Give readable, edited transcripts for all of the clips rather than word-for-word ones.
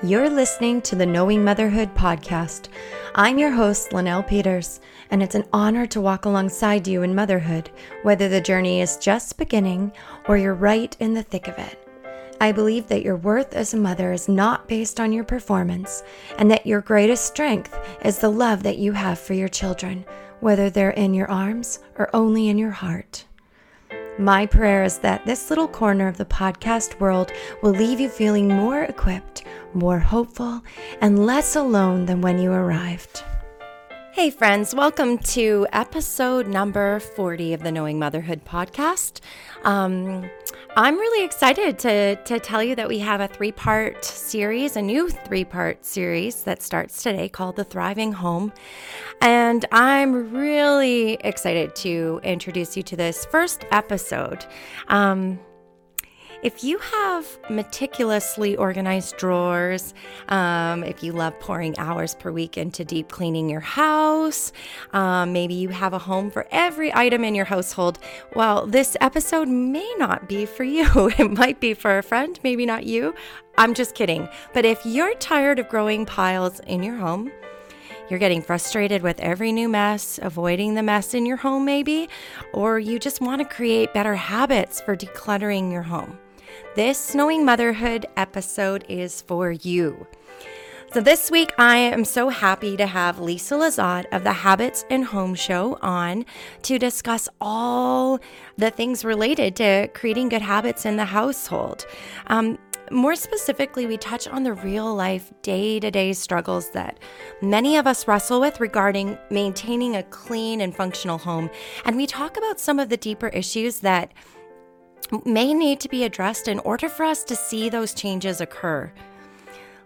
You're listening to the Knowing Motherhood Podcast. I'm your host, Lynnelle Peters, and it's an honor to walk alongside you in motherhood, whether the journey is just beginning or you're right in the thick of it. I believe that your worth as a mother is not based on your performance, and that your greatest strength is the love that you have for your children, whether they're in your arms or only in your heart. My prayer is that this little corner of the podcast world will leave you feeling more equipped, more hopeful, and less alone than when you arrived. Hey friends, welcome to episode number 40 of the Knowing Motherhood podcast. I'm really excited to tell you that we have a new three-part series that starts today called The Thriving Home. And I'm really excited to introduce you to this first episode. If you have meticulously organized drawers, if you love pouring hours per week into deep cleaning your house, maybe you have a home for every item in your household, well, this episode may not be for you. It might be for a friend, maybe not you. I'm just kidding. But if you're tired of growing piles in your home, you're getting frustrated with every new mess, avoiding the mess in your home maybe, or you just want to create better habits for decluttering your home, this Knowing Motherhood episode is for you. So this week, I am so happy to have Lisa Lizotte of the Habits and Home Show on to discuss all the things related to creating good habits in the household. More specifically, we touch on the real-life, day-to-day struggles that many of us wrestle with regarding maintaining a clean and functional home, and we talk about some of the deeper issues that may need to be addressed in order for us to see those changes occur.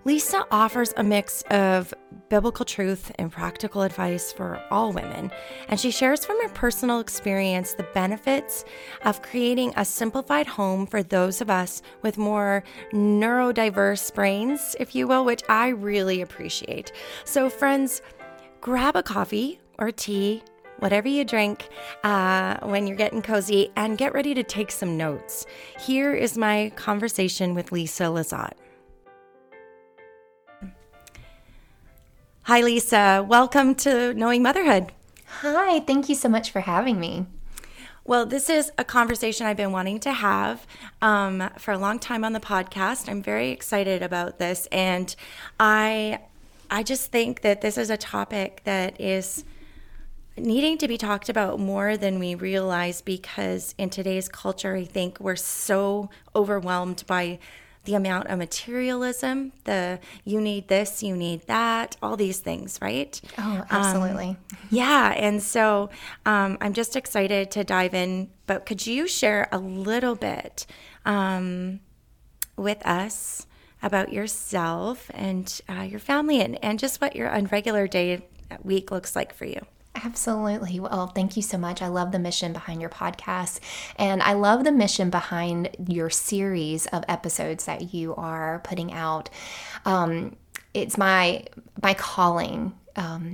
Lisa offers a mix of biblical truth and practical advice for all women, and she shares from her personal experience the benefits of creating a simplified home for those of us with more neurodiverse brains, if you will, which I really appreciate. So friends, grab a coffee or tea, whatever you drink when you're getting cozy, and get ready to take some notes. Here is my conversation with Lisa Lizotte. Hi, Lisa. Welcome to Knowing Motherhood. Hi. Thank you so much for having me. Well, this is a conversation I've been wanting to have for a long time on the podcast. I'm very excited about this, and I just think that this is a topic that is needing to be talked about more than we realize, because in today's culture, I think we're so overwhelmed by the amount of materialism, the you need this, you need that, all these things, right? Oh, absolutely. And so I'm just excited to dive in, but could you share a little bit with us about yourself and your family and just what your regular day week looks like for you? Absolutely. Well, thank you so much. I love the mission behind your podcast, and I love the mission behind your series of episodes that you are putting out. It's my calling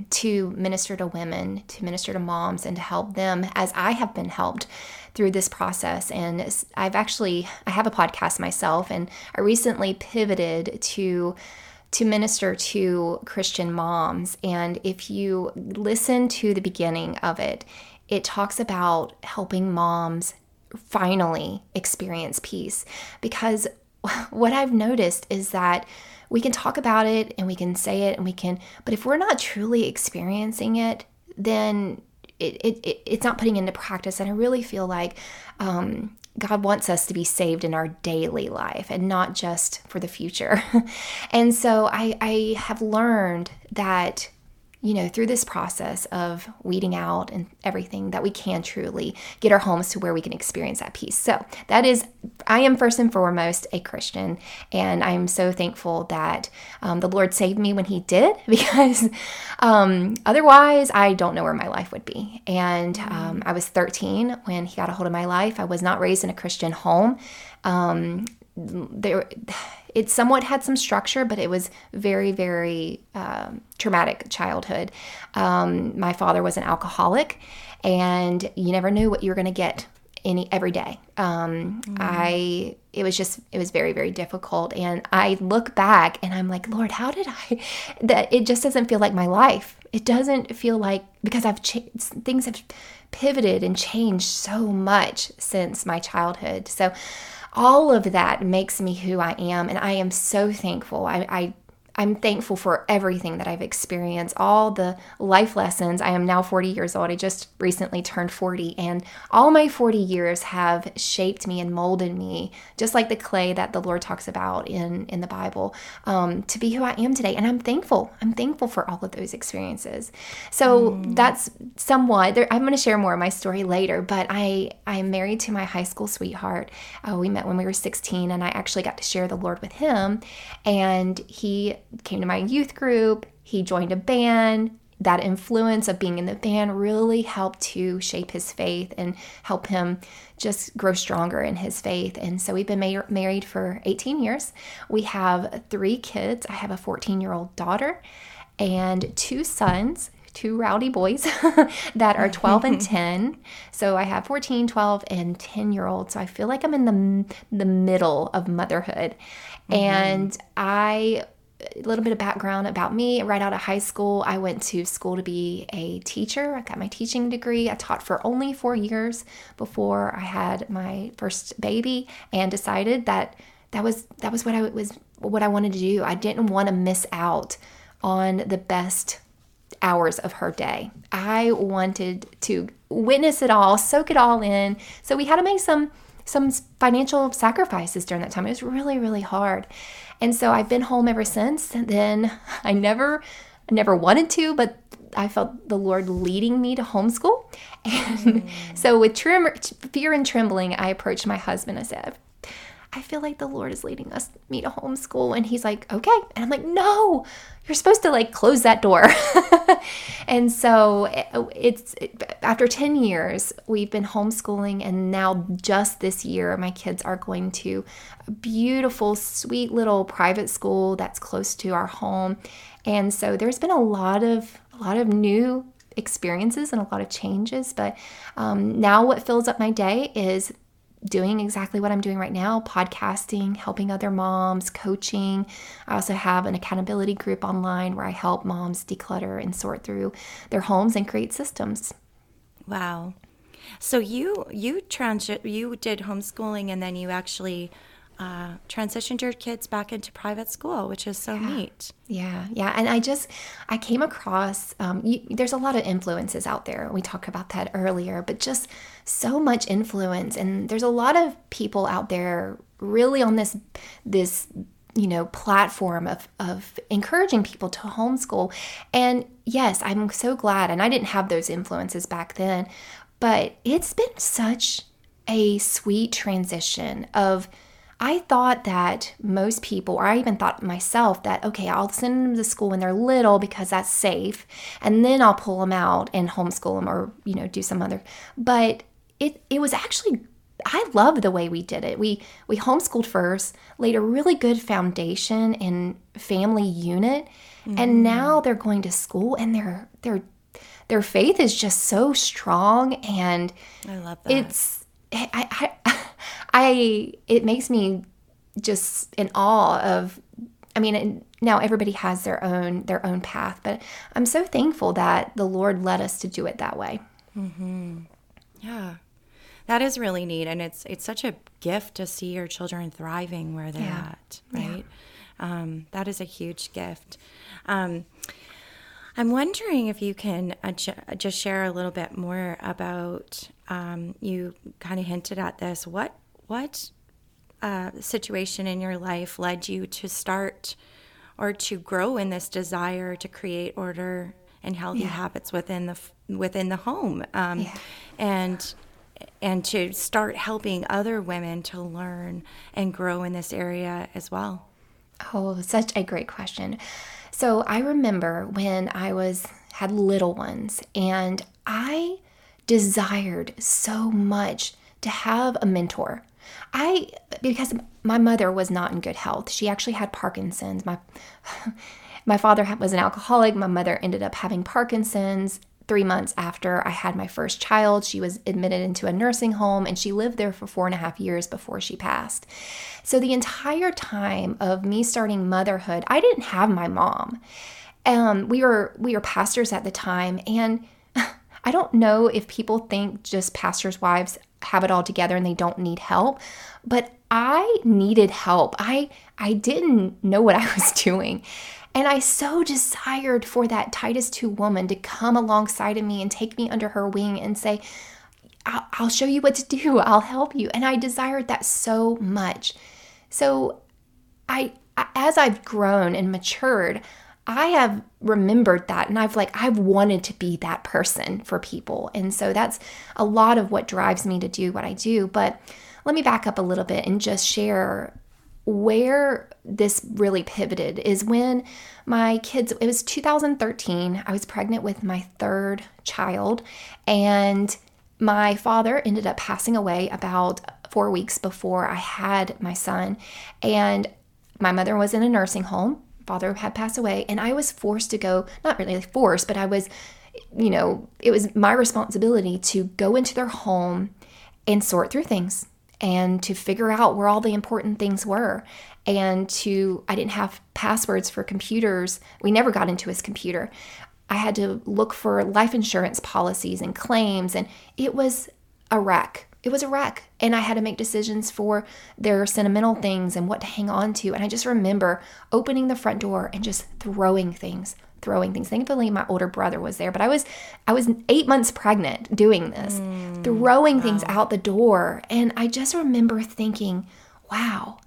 to minister to women, to minister to moms, and to help them as I have been helped through this process. And I have a podcast myself, and I recently pivoted to minister to Christian moms. And if you listen to the beginning of it, it talks about helping moms finally experience peace. Because what I've noticed is that we can talk about it and we can say it and but if we're not truly experiencing it, then it's not putting into practice. And I really feel like God wants us to be saved in our daily life and not just for the future. And so I have learned that, through this process of weeding out and everything, that we can truly get our homes to where we can experience that peace. So I am first and foremost a Christian, and I'm so thankful that the Lord saved me when he did, because otherwise I don't know where my life would be. And I was 13 when he got a hold of my life. I was not raised in a Christian home. It somewhat had some structure, but it was very, very traumatic childhood. My father was an alcoholic, and you never knew what you were going to get every day. It was just, it was very, very difficult. And I look back and I'm like, Lord, how did I, that it just doesn't feel like my life. It doesn't feel like, because I've things have pivoted and changed so much since my childhood. So all of that makes me who I am. And I am so thankful. I'm thankful for everything that I've experienced, all the life lessons. I am now 40 years old. I just recently turned 40, and all my 40 years have shaped me and molded me, just like the clay that the Lord talks about in the Bible, to be who I am today. And I'm thankful. I'm thankful for all of those experiences. So that's somewhat, I'm going to share more of my story later, but I am married to my high school sweetheart. We met when we were 16, and I actually got to share the Lord with him, and he came to my youth group. He joined a band. That influence of being in the band really helped to shape his faith and help him just grow stronger in his faith. And so we've been married for 18 years. We have 3 kids. I have a 14-year-old daughter and 2 sons, 2 rowdy boys that are 12 and 10. So I have 14, 12, and 10-year-olds. So I feel like I'm in the middle of motherhood. Mm-hmm. And a little bit of background about me. Right out of high school, I went to school to be a teacher. I got my teaching degree. I taught for only 4 years before I had my first baby, and decided that was what I wanted to do. I didn't want to miss out on the best hours of her day. I wanted to witness it all, soak it all in. So we had to make some financial sacrifices during that time. It was really, really hard. And so I've been home ever since then. I never wanted to, but I felt the Lord leading me to homeschool. And so with fear and trembling, I approached my husband. I said, I feel like the Lord is leading me to homeschool. And he's like, okay. And I'm like, no, you're supposed to like close that door. And so after 10 years, we've been homeschooling. And now just this year, my kids are going to a beautiful, sweet little private school that's close to our home. And so there's been a lot of new experiences and a lot of changes. But now what fills up my day is doing exactly what I'm doing right now, podcasting, helping other moms, coaching. I also have an accountability group online where I help moms declutter and sort through their homes and create systems. Wow. So you did homeschooling, and then you actually transitioned your kids back into private school, which is so neat. Yeah. And I came across, there's a lot of influences out there. We talked about that earlier, but just so much influence. And there's a lot of people out there really on this platform of encouraging people to homeschool. And yes, I'm so glad. And I didn't have those influences back then, but it's been such a sweet transition of, I thought that most people, or I even thought myself that, okay, I'll send them to school when they're little because that's safe, and then I'll pull them out and homeschool them or, do some other. But it was actually, I love the way we did it. We homeschooled first, laid a really good foundation and family unit, and now they're going to school and their faith is just so strong, and I love that. It makes me just in awe of, now everybody has their own path, but I'm so thankful that the Lord led us to do it that way. Mm-hmm. Yeah, that is really neat. And it's such a gift to see your children thriving where they're at, right? Yeah. That is a huge gift. I'm wondering if you can just share a little bit more about, you kind of hinted at this, what situation in your life led you to start or to grow in this desire to create order and healthy habits within the home, and to start helping other women to learn and grow in this area as well? Oh, such a great question. So I remember when I had little ones, and I desired so much to have a mentor. Because my mother was not in good health. She actually had Parkinson's. My father was an alcoholic. My mother ended up having Parkinson's. 3 months after I had my first child. She was admitted into a nursing home, and she lived there for 4.5 years before she passed. So the entire time of me starting motherhood, I didn't have my mom. We were pastors at the time, and I don't know if people think just pastors' wives have it all together and they don't need help, but I needed help. I didn't know what I was doing. And I so desired for that Titus 2 woman to come alongside of me and take me under her wing and say, I'll show you what to do. I'll help you. And I desired that so much. So as I've grown and matured, I have remembered that, and I've wanted to be that person for people. And so that's a lot of what drives me to do what I do. But let me back up a little bit and just share where this really pivoted is when my kids, it was 2013. I was pregnant with my third child, and my father ended up passing away about 4 weeks before I had my son. And my mother was in a nursing home. Father had passed away, and I was forced to go, not really forced, but I was, it was my responsibility to go into their home and sort through things and to figure out where all the important things were. And I didn't have passwords for computers. We never got into his computer. I had to look for life insurance policies and claims, and it was a wreck. It was a wreck, and I had to make decisions for their sentimental things and what to hang on to. And I just remember opening the front door and just throwing things. Thankfully, my older brother was there, but I was 8 months pregnant doing this, throwing things out the door. And I just remember thinking, wow,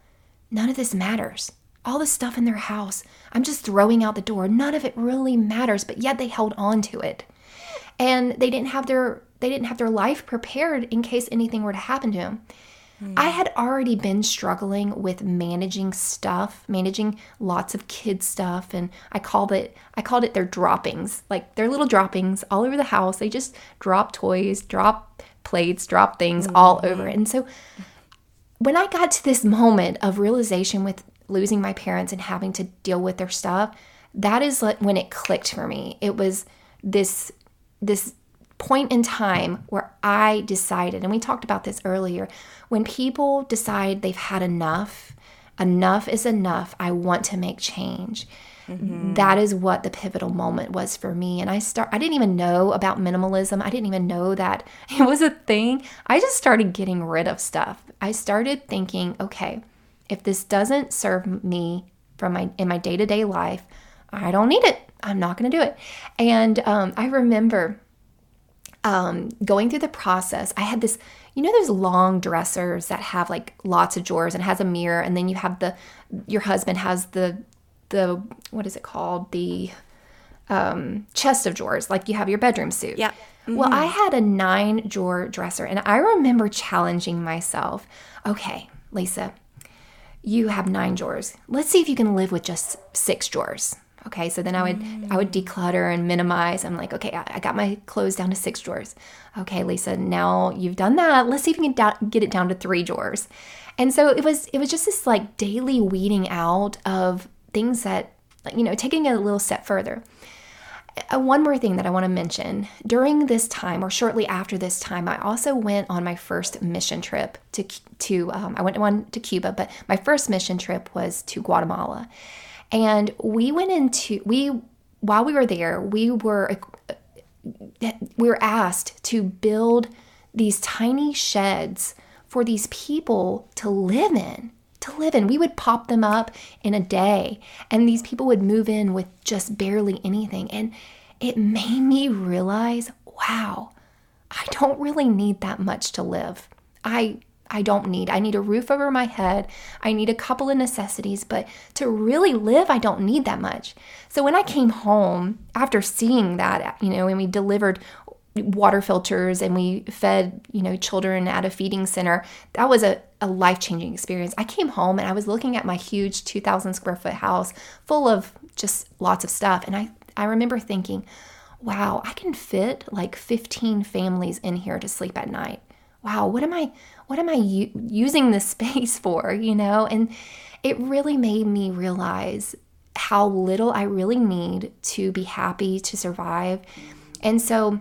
none of this matters. All the stuff in their house, I'm just throwing out the door. None of it really matters, but yet they held on to it. And they didn't have their life prepared in case anything were to happen to him. Mm. I had already been struggling with managing lots of kid stuff. And I called it their droppings, like their little droppings all over the house. They just drop toys, drop plates, drop things all over. And so when I got to this moment of realization with losing my parents and having to deal with their stuff, that is when it clicked for me. It was this point in time where I decided, and we talked about this earlier, when people decide they've had enough is enough, I want to make change. Mm-hmm. That is what the pivotal moment was for me. And I didn't even know about minimalism. I didn't even know that it was a thing. I just started getting rid of stuff. I started thinking, okay, if this doesn't serve me in my day-to-day life, I don't need it. I'm not going to do it. And I remember going through the process. I had this, those long dressers that have like lots of drawers and has a mirror, and then you have your husband has the what is it called? The chest of drawers, like you have your bedroom suit. Yeah. Mm-hmm. Well, I had a 9-drawer dresser, and I remember challenging myself. Okay, Lisa, you have 9 drawers. Let's see if you can live with just 6 drawers. Okay, so then I would declutter and minimize. I'm like, okay, I got my clothes down to 6 drawers. Okay, Lisa, now you've done that. Let's see if you can get it down to 3 drawers. And so it was just this like daily weeding out of things that, taking it a little step further. One more thing that I want to mention. During this time, or shortly after this time, I also went on my first mission trip I went on to Cuba, but my first mission trip was to Guatemala. And while we were there, we were asked to build these tiny sheds for these people to live in. We would pop them up in a day, and these people would move in with just barely anything. And it made me realize, wow, I don't really need that much to live. I need a roof over my head. I need a couple of necessities, but to really live, I don't need that much. So when I came home after seeing that, and we delivered water filters and we fed, children at a feeding center, that was a life-changing experience. I came home and I was looking at my huge 2,000 square foot house full of just lots of stuff. And I remember thinking, wow, I can fit like 15 families in here to sleep at night. Wow, what am I using this space for, And it really made me realize how little I really need to be happy, to survive, And so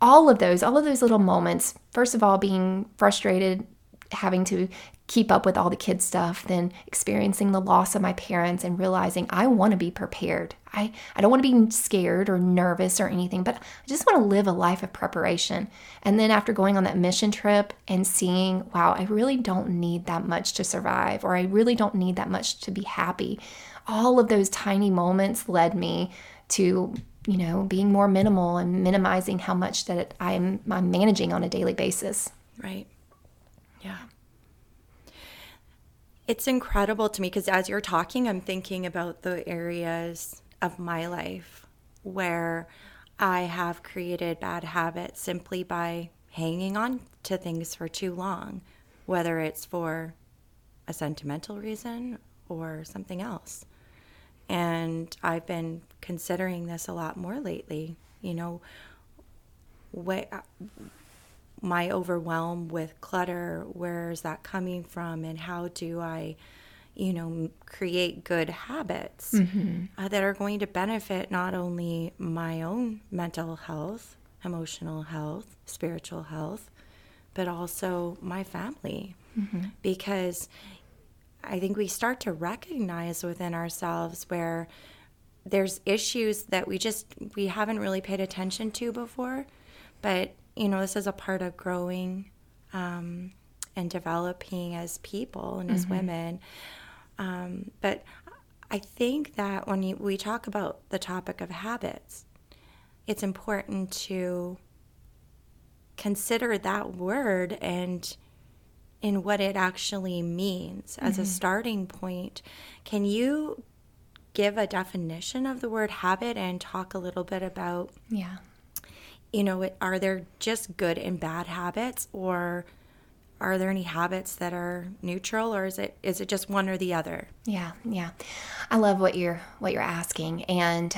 all of those little moments, first of all, being frustrated, having to keep up with all the kids' stuff, then experiencing the loss of my parents and realizing I want to be prepared. I don't want to be scared or nervous or anything, but I just want to live a life of preparation. And then after going on that mission trip and seeing, wow, I really don't need that much to survive, or I really don't need that much to be happy. All of those tiny moments led me to, you know, being more minimal and minimizing how much that I'm managing on a daily basis. Right. Yeah. It's incredible to me because as you're talking, I'm thinking about the areas of my life where I have created bad habits simply by hanging on to things for too long, whether it's for a sentimental reason or something else. And I've been considering this a lot more lately, you know, my overwhelm with clutter, where is that coming from, and how do I, you know, create good habits that are going to benefit not only my own mental health, emotional health, spiritual health, but also my family. Mm-hmm. Because I think we start to recognize within ourselves where there's issues that we haven't really paid attention to before, but, you know, this is a part of growing and developing as people and as women. But I think that when we talk about the topic of habits, it's important to consider that word and in what it actually means as a starting point. Can you give a definition of the word habit and talk a little bit about, you know, are there just good and bad habits, or are there any habits that are neutral, or is it just one or the other? Yeah. I love what you're asking. And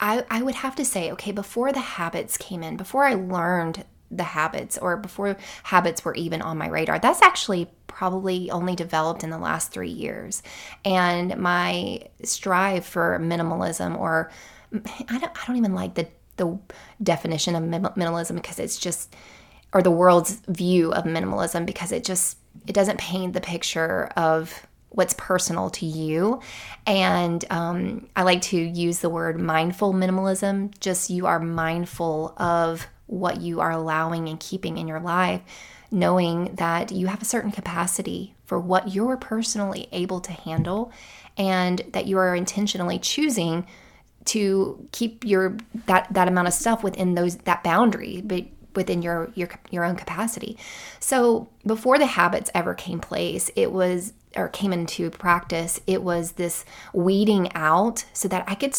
I would have to say, okay, before the habits came in, before I learned the habits, or before habits were even on my radar, that's actually probably only developed in the last 3 years. And my strive for minimalism, or I don't even like the definition of minimalism, because it's just, or the world's view of minimalism, because it doesn't paint the picture of what's personal to you. And I like to use the word mindful minimalism. Just you are mindful of what you are allowing and keeping in your life, knowing that you have a certain capacity for what you're personally able to handle, and that you are intentionally choosing to keep your that amount of stuff within that boundary, but within your own capacity. So before the habits ever came into practice, it was this weeding out so that I could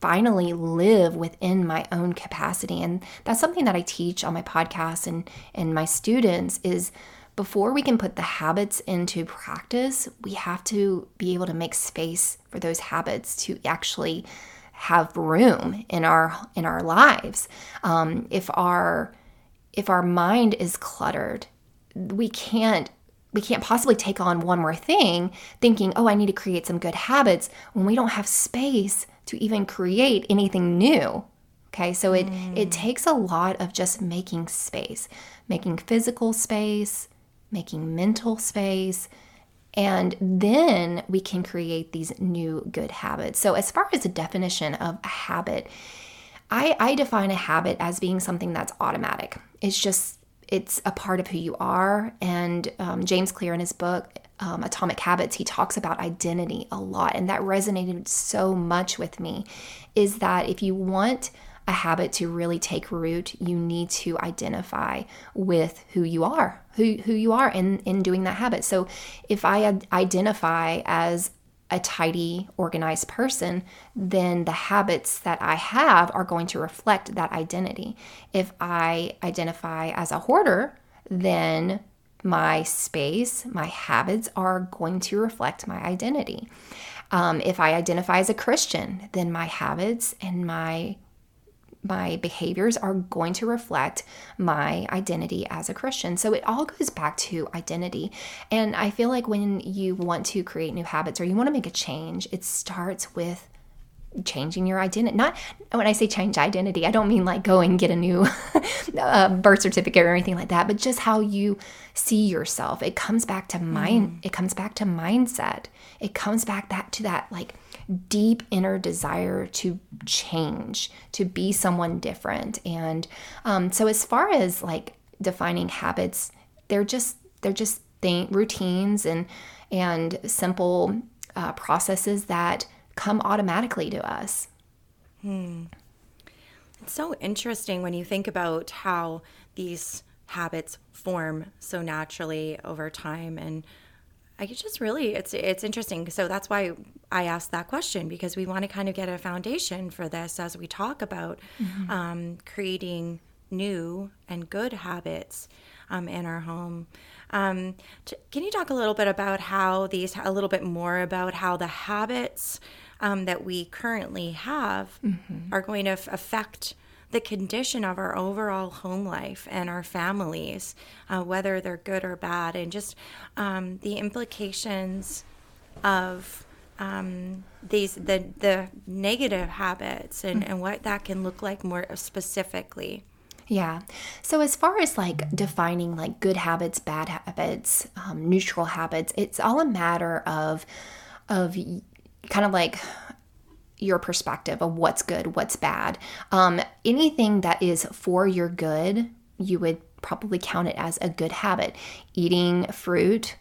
finally live within my own capacity. And that's something that I teach on my podcast and my students is, before we can put the habits into practice, we have to be able to make space for those habits to actually have room in our lives. If our mind is cluttered, we can't possibly take on one more thing, thinking, oh, I need to create some good habits, when we don't have space to even create anything new. Okay, so it takes a lot of just making space, making physical space, making mental space. And then we can create these new good habits. So as far as the definition of a habit, I define a habit as being something that's automatic. It's just, it's a part of who you are. And James Clear, in his book, Atomic Habits, he talks about identity a lot. And that resonated so much with me, is that if you want a habit to really take root, you need to identify with who you are in doing that habit. So if I identify as a tidy, organized person, then the habits that I have are going to reflect that identity. If I identify as a hoarder, then my space, my habits are going to reflect my identity. If I identify as a Christian, then my habits and my behaviors are going to reflect my identity as a Christian. So it all goes back to identity. And I feel like when you want to create new habits, or you want to make a change, it starts with changing your identity. Not when I say change identity, I don't mean like go and get a new birth certificate or anything like that, but just how you see yourself. It comes back to mind. It comes back to mindset. It comes back to that like deep inner desire to change, to be someone different. And so as far as like defining habits, they're just routines and simple processes that come automatically to us. It's so interesting when you think about how these habits form so naturally over time. And I just really, it's interesting. So that's why I asked that question, because we want to kind of get a foundation for this as we talk about creating new and good habits in our home. Can you talk a little bit about how the habits that we currently have are going to affect the condition of our overall home life and our families, whether they're good or bad, and just the implications of the negative habits and what that can look like more specifically? Yeah. So as far as like defining like good habits, bad habits, neutral habits, it's all a matter of kind of like your perspective of what's good, what's bad. Anything that is for your good, you would probably count it as a good habit. Eating fruit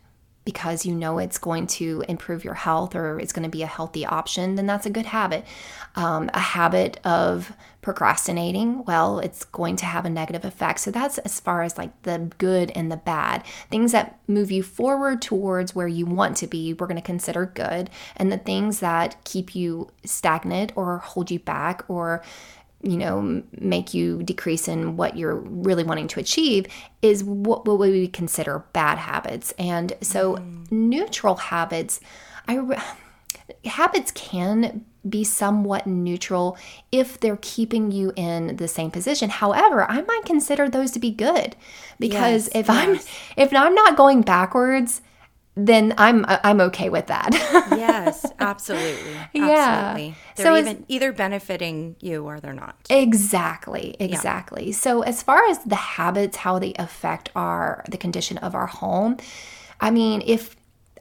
because you know it's going to improve your health or it's going to be a healthy option, then that's a good habit. A habit of procrastinating, well, it's going to have a negative effect. So that's as far as like the good and the bad. Things that move you forward towards where you want to be, we're going to consider good. And the things that keep you stagnant or hold you back or, you know, make you decrease in what you're really wanting to achieve is what we consider bad habits. And so neutral habits, habits can be somewhat neutral if they're keeping you in the same position. However, I might consider those to be good, because if I'm not going backwards, then I'm okay with that. Yes, absolutely. Yeah. They're so either benefiting you or they're not. Exactly. Yeah. So as far as the habits, how they affect the condition of our home, I mean,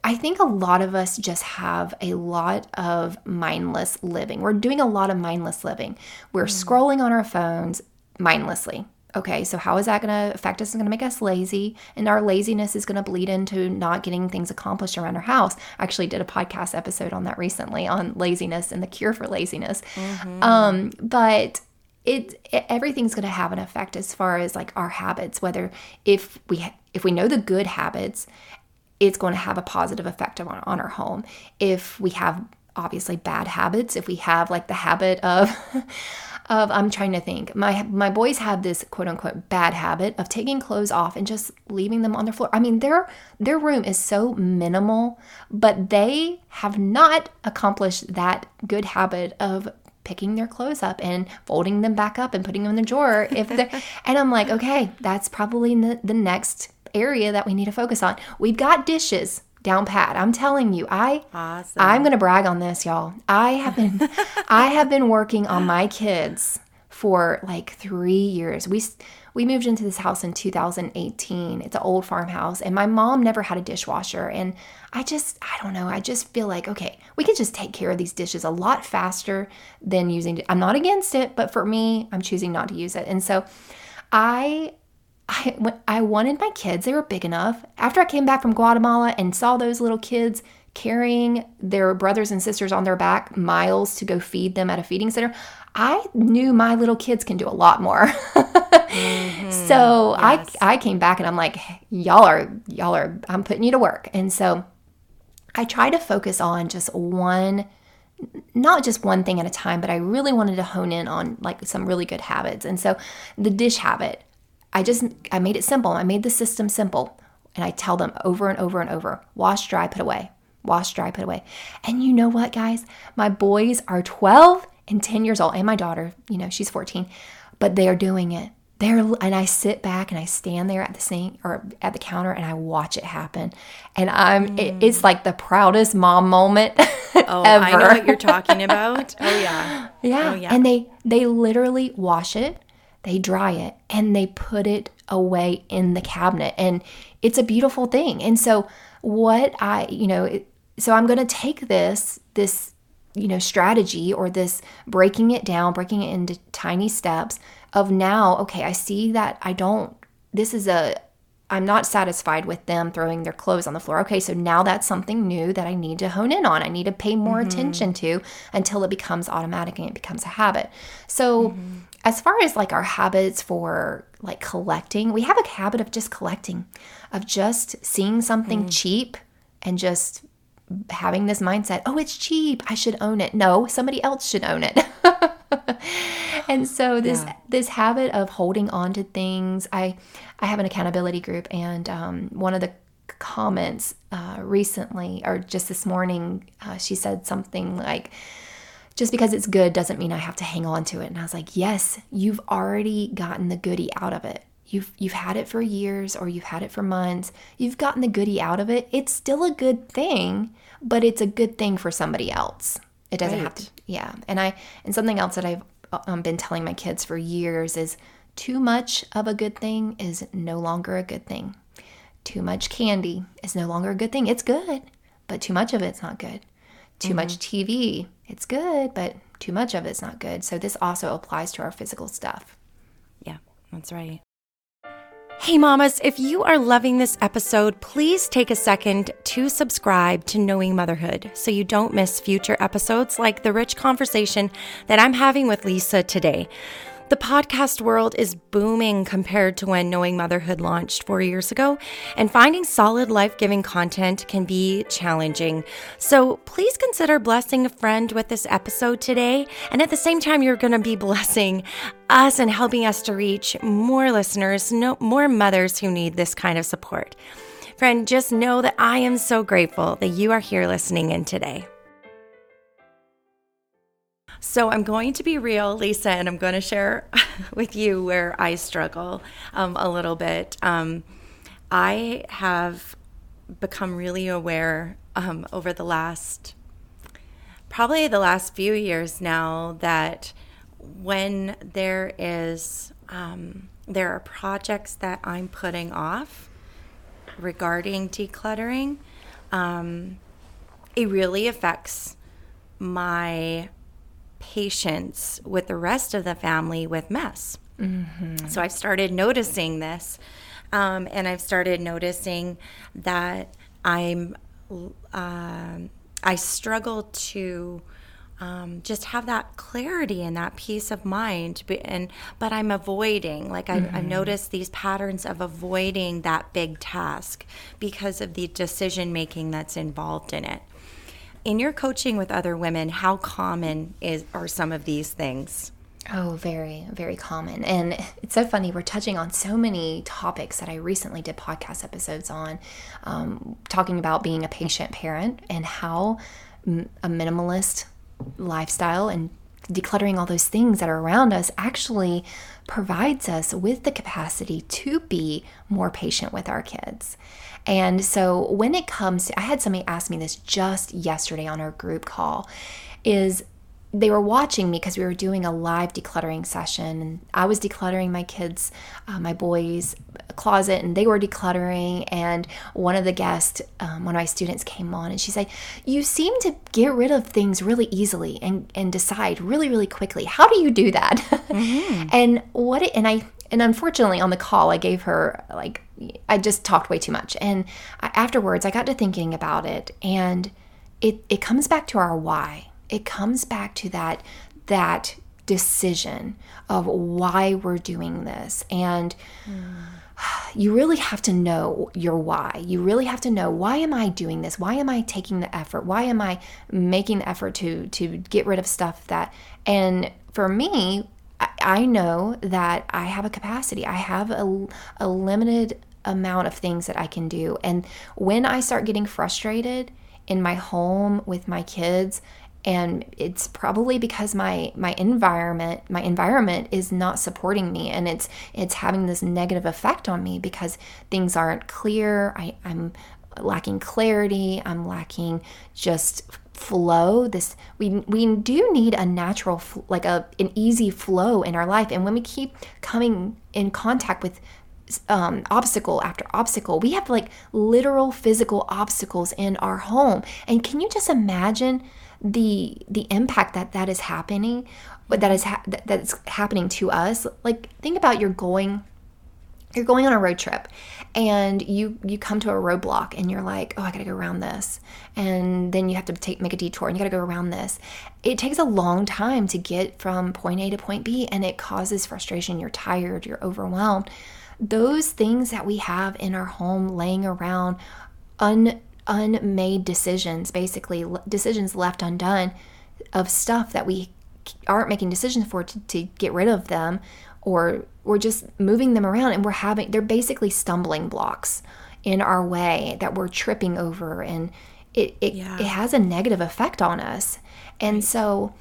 I think a lot of us just have a lot of mindless living. We're doing a lot of mindless living. We're scrolling on our phones mindlessly. Okay, so how is that going to affect us? It's going to make us lazy, and our laziness is going to bleed into not getting things accomplished around our house. I actually did a podcast episode on that recently, on laziness and the cure for laziness. But everything's going to have an effect as far as like our habits. Whether if we know the good habits, it's going to have a positive effect on our home. If we have obviously bad habits, if we have like the habit of I'm trying to think. My boys have this quote unquote bad habit of taking clothes off and just leaving them on their floor. I mean, their room is so minimal, but they have not accomplished that good habit of picking their clothes up and folding them back up and putting them in the drawer. And I'm like, okay, that's probably the next area that we need to focus on. We've got dishes down pat. I'm telling you, I'm going to brag on this, y'all. I have been working on my kids for like 3 years. We moved into this house in 2018. It's an old farmhouse, and my mom never had a dishwasher. And I don't know. I just feel like, okay, we can just take care of these dishes a lot faster than using. I'm not against it, but for me, I'm choosing not to use it. And so I wanted my kids, they were big enough. After I came back from Guatemala and saw those little kids carrying their brothers and sisters on their back miles to go feed them at a feeding center, I knew my little kids can do a lot more. So yes. I came back and I'm like, y'all are, I'm putting you to work. And so I try to focus on not just one thing at a time, but I really wanted to hone in on like some really good habits. And so the dish habit, I made it simple. I made the system simple. And I tell them over and over and over, wash, dry, put away. Wash, dry, put away. And you know what, guys? My boys are 12 and 10 years old. And my daughter, you know, she's 14. But they are doing it. There, and I sit back and I stand there at the sink or at the counter and I watch it happen. And it's like the proudest mom moment ever. I know what you're talking about. Oh, yeah. Yeah. Oh, yeah. And they literally wash it, they dry it, and they put it away in the cabinet. And it's a beautiful thing. And so I'm going to take this, strategy or this breaking it into tiny steps of now, okay, I see that I'm not satisfied with them throwing their clothes on the floor. Okay, so now that's something new that I need to hone in on. I need to pay more attention to until it becomes automatic and it becomes a habit. So as far as like our habits for like collecting, we have a habit of just collecting, of just seeing something cheap and just having this mindset, oh, it's cheap, I should own it. No, somebody else should own it. And so this habit of holding on to things, I have an accountability group, and one of the comments recently or just this morning, she said something like, just because it's good doesn't mean I have to hang on to it. And I was like, yes, you've already gotten the goodie out of it. You've had it for years or you've had it for months. You've gotten the goodie out of it. It's still a good thing, but it's a good thing for somebody else. It doesn't have to. Yeah. And something else that I've been telling my kids for years is too much of a good thing is no longer a good thing. Too much candy is no longer a good thing. It's good, but too much of it's not good. Too much TV, it's good, but too much of it's not good. So this also applies to our physical stuff. Yeah, that's right. Hey mamas, if you are loving this episode, please take a second to subscribe to Knowing Motherhood so you don't miss future episodes like the rich conversation that I'm having with Lisa today. The podcast world is booming compared to when Knowing Motherhood launched 4 years ago, and finding solid life-giving content can be challenging. So please consider blessing a friend with this episode today, and at the same time, you're going to be blessing us and helping us to reach more listeners, more mothers who need this kind of support. Friend, just know that I am so grateful that you are here listening in today. So I'm going to be real, Lisa, and I'm going to share with you where I struggle a little bit. I have become really aware over the last few years now that when there are projects that I'm putting off regarding decluttering, it really affects my patience with the rest of the family with mess. So I've started noticing this, and I've started noticing that I struggle to just have that clarity and that peace of mind, but I'm avoiding, like I've noticed these patterns of avoiding that big task because of the decision making that's involved in it. In your coaching with other women, how common are some of these things? Oh, very, very common. And it's so funny. We're touching on so many topics that I recently did podcast episodes on, talking about being a patient parent and how a minimalist lifestyle and decluttering all those things that are around us actually provides us with the capacity to be more patient with our kids. And so when it comes to, I had somebody ask me this just yesterday on our group call, is they were watching me because we were doing a live decluttering session, and I was decluttering my kids, my boys' closet, and they were decluttering. And one of the guests, one of my students came on, and she's like, you seem to get rid of things really easily and decide really, really quickly. How do you do that? And unfortunately on the call, I gave her I just talked way too much. And afterwards I got to thinking about it, and it comes back to our why. It comes back to that decision of why we're doing this. And you really have to know your why. You really have to know, why am I doing this? Why am I taking the effort? Why am I making the effort to get rid of stuff that, and for me, I know that I have a capacity. I have a limited amount of things that I can do. And when I start getting frustrated in my home with my kids And it's probably because my environment is not supporting me, and it's having this negative effect on me because things aren't clear. I'm lacking clarity. I'm lacking just flow. We do need a natural, an easy flow in our life. And when we keep coming in contact with obstacle after obstacle, we have literal physical obstacles in our home. And can you just imagine the impact that is happening, that's happening to us? Think about you're going on a road trip, and you come to a roadblock, and you're like, oh, I gotta go around this, and then you have to make a detour, and you gotta go around this. It takes a long time to get from point A to point B, and it causes frustration. You're tired, you're overwhelmed. Those things that we have in our home laying around, unmade decisions, basically decisions left undone of stuff that we aren't making decisions for to get rid of them, or we're just moving them around, and they're basically stumbling blocks in our way that we're tripping over, and it has a negative effect on us. And so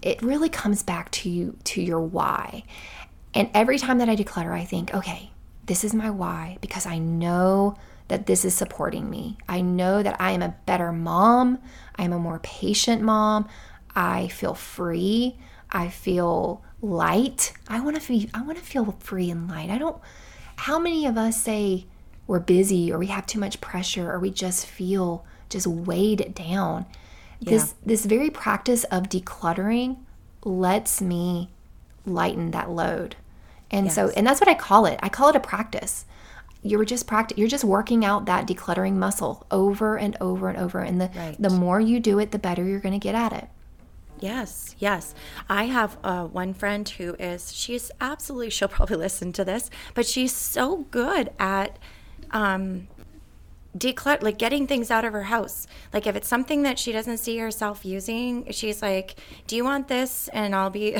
it really comes back to your why. And every time that I declutter, I think, okay, this is my why, because I know that this is supporting me. I know that I am a better mom. I am a more patient mom. I feel free. I feel light. I want to feel free and light. How many of us say we're busy, or we have too much pressure, or we just feel just weighed down? Yeah. This very practice of decluttering lets me lighten that load. And yes. So, and that's what I call it. I call it a practice. You're just working out that decluttering muscle over and over and over. And the more you do it, the better you're going to get at it. Yes, yes. I have one friend who she'll probably listen to this, but she's so good at declutter, getting things out of her house. If it's something that she doesn't see herself using, she's like, "Do you want this?" And I'll be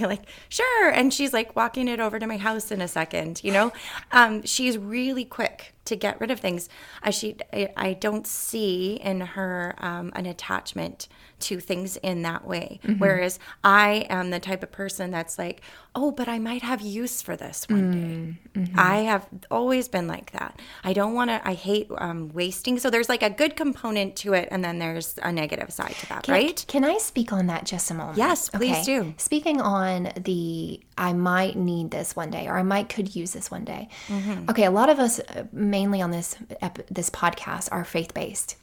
like, "Sure." And she's walking it over to my house in a second. She's really quick to get rid of things. I don't see in her an attachment to things in that way. Mm-hmm. Whereas I am the type of person that's like, oh, but I might have use for this one day. Mm-hmm. I have always been like that. I hate wasting. So there's a good component to it, and then there's a negative side to that, right? Can I speak on that just a moment? Yes, please do. Speaking on the, I might need this one day, or I could use this one day. Mm-hmm. Okay, a lot of us, mainly on this podcast, are faith-based.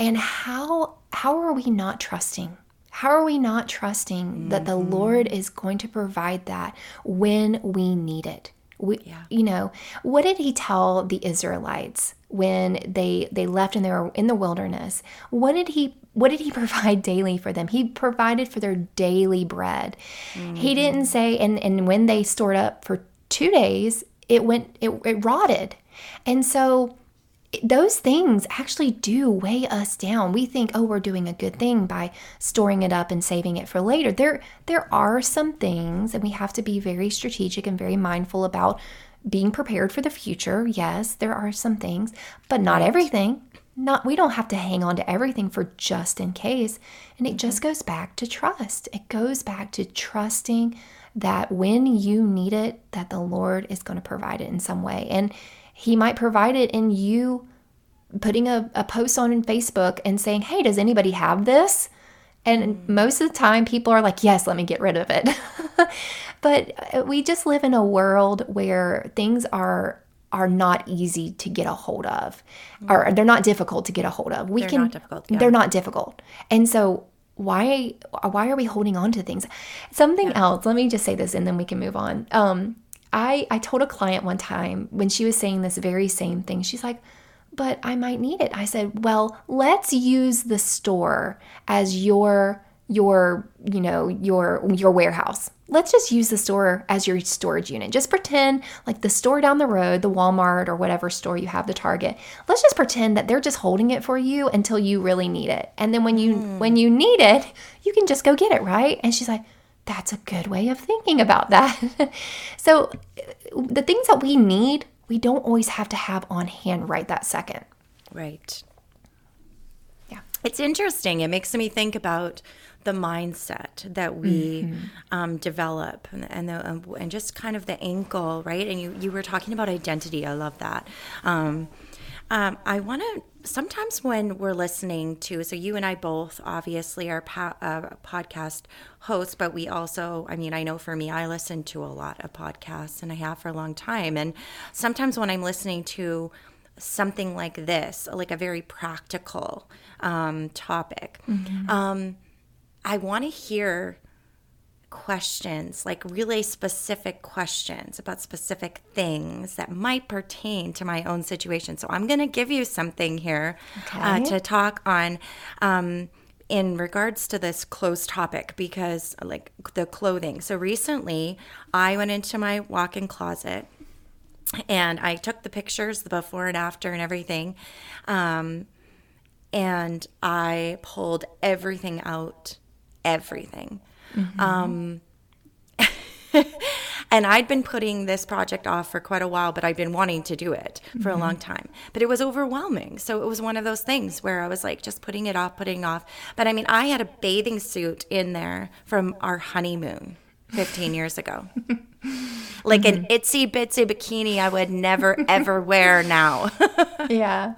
And how are we not trusting? How are we not trusting that the Lord is going to provide that when we need it? What did he tell the Israelites when they left and they were in the wilderness? What did he provide daily for them? He provided for their daily bread. Mm-hmm. He didn't say, and when they stored up for 2 days, it rotted. And so those things actually do weigh us down. We think, oh, we're doing a good thing by storing it up and saving it for later. There are some things, and we have to be very strategic and very mindful about being prepared for the future. Yes, there are some things, but not everything. We don't have to hang on to everything for just in case. And it just goes back to trust. It goes back to trusting that when you need it, that the Lord is going to provide it in some way. And he might provide it in you putting a post on Facebook and saying, hey, does anybody have this? And most of the time people are like, yes, let me get rid of it. But we just live in a world where things are not easy to get a hold of, or they're not difficult to get a hold of. They're not difficult. Yeah. They're not difficult. And so why are we holding on to things? Something else, let me just say this and then we can move on. I told a client one time when she was saying this very same thing, she's like, but I might need it. I said, well, let's use the store as your warehouse. Let's just use the store as your storage unit. Just pretend the store down the road, the Walmart or whatever store you have, the Target. Let's just pretend that they're just holding it for you until you really need it. And then when you need it, you can just go get it, right? And she's like, that's a good way of thinking about that. So the things that we need, we don't always have to have on hand right that second. Right. Yeah. it's interesting. It makes me think about the mindset that we develop and just kind of the ankle, right? And you were talking about identity. I love that. I want to, sometimes when we're listening to, so you and I both obviously are podcast hosts, but we also, I mean, I know for me, I listen to a lot of podcasts and I have for a long time. And sometimes when I'm listening to something like this, like a very practical topic, I want to hear questions, like really specific questions about specific things that might pertain to my own situation. So I'm going to give you something here to talk on in regards to this closed topic, because like the clothing. So recently I went into my walk-in closet and I took the pictures, the before and after and everything. And I pulled everything out, everything. And I'd been putting this project off for quite a while, but I'd been wanting to do it for a long time, but it was overwhelming. So it was one of those things where I was like, just putting it off. But I mean, I had a bathing suit in there from our honeymoon 15 years ago, like an itsy bitsy bikini I would never, ever wear now. Yeah.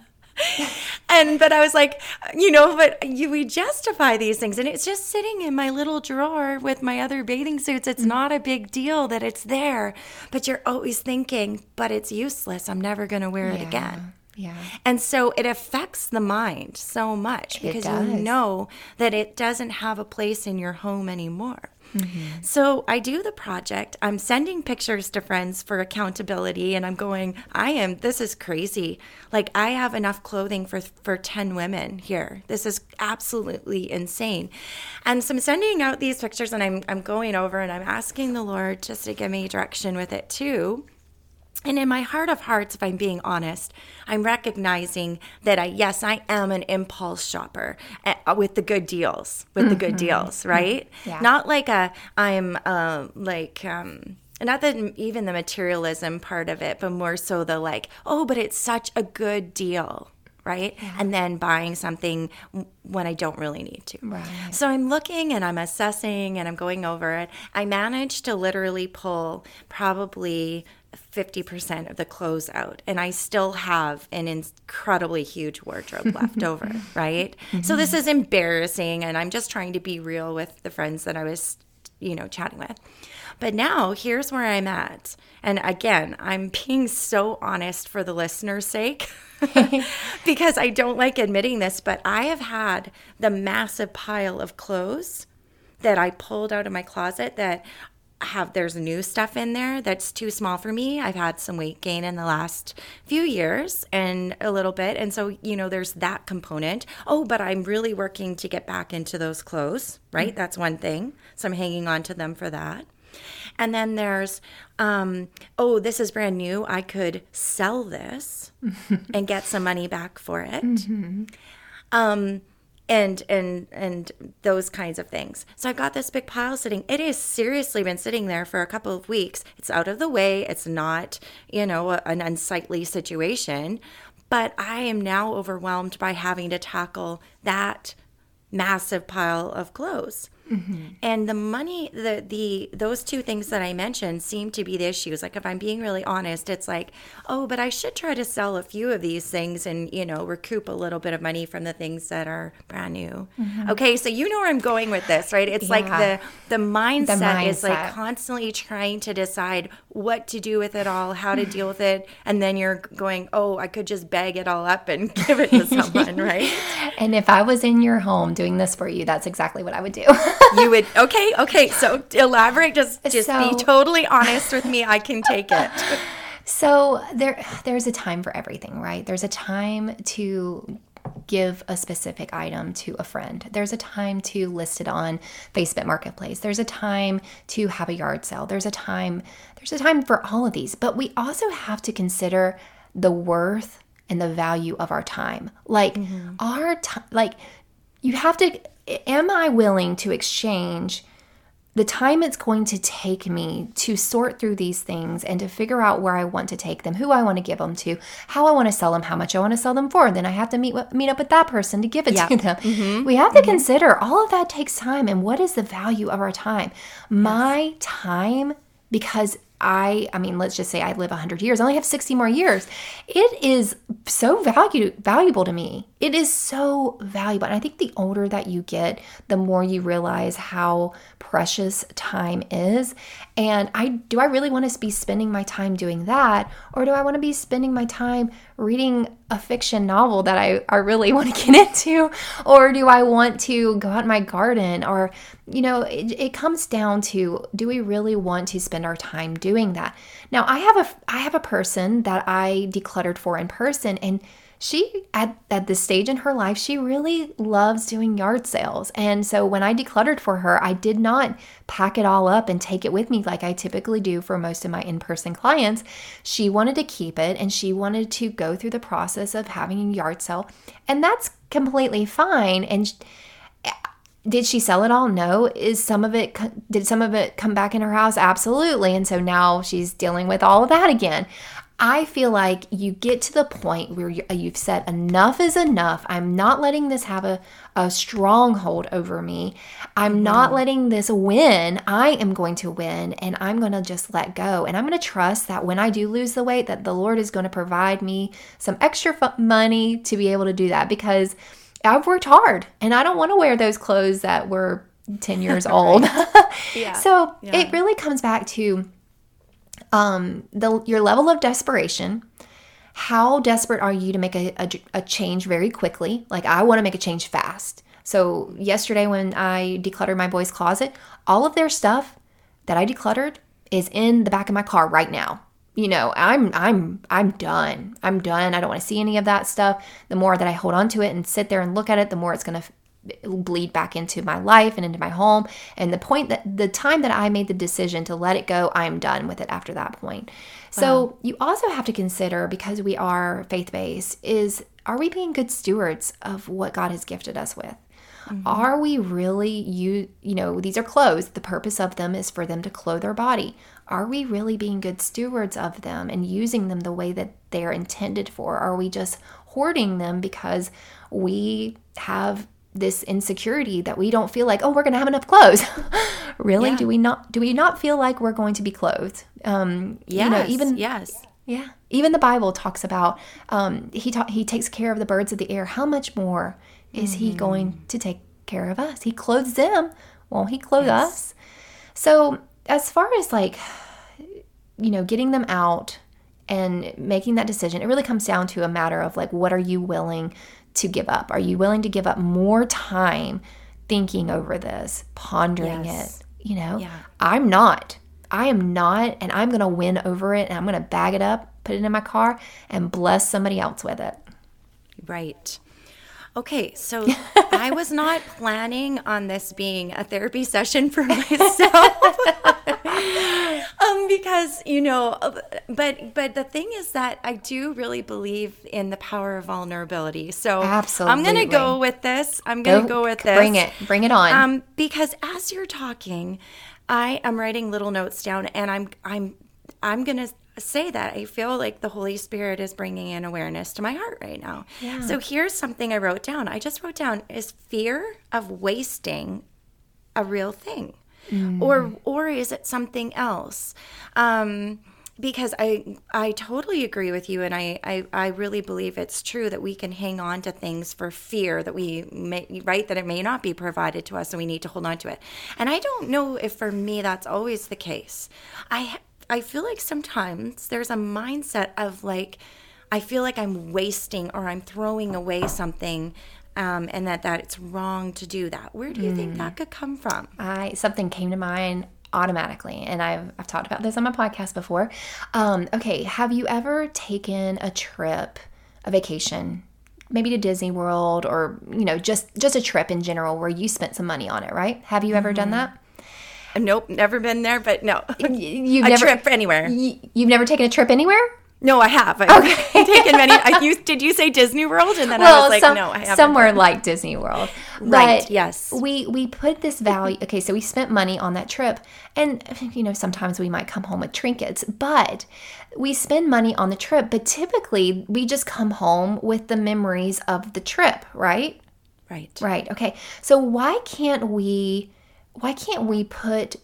But I was like, you know, but we justify these things. And it's just sitting in my little drawer with my other bathing suits. It's not a big deal that it's there, but you're always thinking, but it's useless. I'm never going to wear it again. Yeah. And so it affects the mind so much because you know that it doesn't have a place in your home anymore. So I do the project. I'm sending pictures to friends for accountability, and I'm going, this is crazy. Like, I have enough clothing for 10 women here. This is absolutely insane. And so I'm sending out these pictures, and I'm going over, and I'm asking the Lord just to give me direction with it too. And in my heart of hearts, if I'm being honest, I'm recognizing that I am an impulse shopper with the good deals, right? Yeah. Not like not that even the materialism part of it, but more so the like, oh, but it's such a good deal, right? Yeah. And then buying something when I don't really need to. Right. So I'm looking and I'm assessing and I'm going over it. I managed to literally pull probably 50% of the clothes out, and I still have an incredibly huge wardrobe left over, right? So this is embarrassing, and I'm just trying to be real with the friends that I was, chatting with. But now here's where I'm at. And again, I'm being so honest for the listener's sake because I don't like admitting this, but I have had the massive pile of clothes that I pulled out of my closet that there's new stuff in there that's too small for me. I've had some weight gain in the last few years and a little bit. And so, there's that component. Oh, but I'm really working to get back into those clothes, right? That's one thing. So I'm hanging on to them for that. And then there's, this is brand new. I could sell this and get some money back for it. And those kinds of things. So I've got this big pile sitting. It has seriously been sitting there for a couple of weeks. It's out of the way. It's not, an unsightly situation. But I am now overwhelmed by having to tackle that massive pile of clothes. And the money, those two things that I mentioned seem to be the issues. Like, if I'm being really honest, it's like, oh, but I should try to sell a few of these things and, recoup a little bit of money from the things that are brand new. Okay, so you know where I'm going with this, right? It's like the mindset is like constantly trying to decide what to do with it all, how to deal with it. And then you're going, oh, I could just bag it all up and give it to someone, right? And if I was in your home doing this for you, that's exactly what I would do. You would, okay. So elaborate, just be totally honest with me. I can take it. So there's a time for everything, right? There's a time to give a specific item to a friend. There's a time to list it on Facebook Marketplace. There's a time to have a yard sale. There's a time for all of these, but we also have to consider the worth and the value of our time. Like you have to, am I willing to exchange the time it's going to take me to sort through these things and to figure out where I want to take them, who I want to give them to, how I want to sell them, how much I want to sell them for. Then I have to meet up with that person to give it to them. Mm-hmm. We have to consider all of that takes time. And what is the value of our time? My time, because I mean, let's just say I live 100 years. I only have 60 more years. It is so valuable to me. It is so valuable. And I think the older that you get, the more you realize how precious time is. And do I really want to be spending my time doing that? Or do I want to be spending my time reading a fiction novel that I really want to get into? Or do I want to go out in my garden? Or, you know, it comes down to, do we really want to spend our time doing that? Now, I have a person that I decluttered for in person, and she, at this stage in her life, she really loves doing yard sales. And so when I decluttered for her, I did not pack it all up and take it with me like I typically do for most of my in-person clients. She wanted to keep it, and she wanted to go through the process of having a yard sale. And that's completely fine. And did she sell it all? No. Did some of it come back in her house? Absolutely. And so now she's dealing with all of that again. I feel like you get to the point where you've said enough is enough. I'm not letting this have a stronghold over me. I'm not letting this win. I am going to win, and I'm going to just let go. And I'm going to trust that when I do lose the weight, that the Lord is going to provide me some extra money to be able to do that, because I've worked hard and I don't want to wear those clothes that were 10 years old. Yeah. So it really comes back to your level of desperation. How desperate are you to make a change very quickly? Like, I want to make a change fast. So yesterday when I decluttered my boys' closet, all of their stuff that I decluttered is in the back of my car right now. You know, I'm done. I'm done. I don't want to see any of that stuff. The more that I hold on to it and sit there and look at it, the more it's going to bleed back into my life and into my home. And the time that I made the decision to let it go, I'm done with it after that point. So you also have to consider, because we are faith-based, are we being good stewards of what God has gifted us with? Mm-hmm. Are we really, these are clothes. The purpose of them is for them to clothe our body. Are we really being good stewards of them and using them the way that they're intended for? Are we just hoarding them because we have this insecurity that we don't feel like, oh, we're going to have enough clothes? Really? Yeah. Do we not feel like we're going to be clothed? Even the Bible talks about, he takes care of the birds of the air. How much more is he going to take care of us? He clothes them. Won't he clothe us? So as far as getting them out and making that decision, it really comes down to a matter of what are you willing to give up? Are you willing to give up more time thinking over this, pondering it? I'm not. I am not, and I'm going to win over it, and I'm going to bag it up, put it in my car, and bless somebody else with it. Right. Okay, so I was not planning on this being a therapy session for myself. Because, but the thing is that I do really believe in the power of vulnerability. So absolutely. I'm going to go with this. Bring it on. Because as you're talking, I am writing little notes down, and I'm going to say that I feel like the Holy Spirit is bringing an awareness to my heart right now. Yeah. So here's something I wrote down. I just wrote down, is fear of wasting a real thing? Mm. Or is it something else? Because I totally agree with you, and I really believe it's true that we can hang on to things for fear that it may not be provided to us, and we need to hold on to it. And I don't know if for me that's always the case. I feel like sometimes there's a mindset of I feel like I'm wasting or I'm throwing away something, and that it's wrong to do that. Where do you think that could come from? Something came to mind automatically, and I've talked about this on my podcast before. Okay, have you ever taken a trip, a vacation, maybe to Disney World, or just a trip in general where you spent some money on it, right? Have you ever done that? Nope, never been there, but no. You've never taken a trip anywhere? No, I have. I've taken many. Did you say Disney World? And then I was like, no, I haven't. Somewhere like Disney World. Right, but yes. We put this value. Okay, so we spent money on that trip. And, you know, sometimes we might come home with trinkets. But we spend money on the trip. But typically, we just come home with the memories of the trip, right? Right. Right, okay. So why can't we put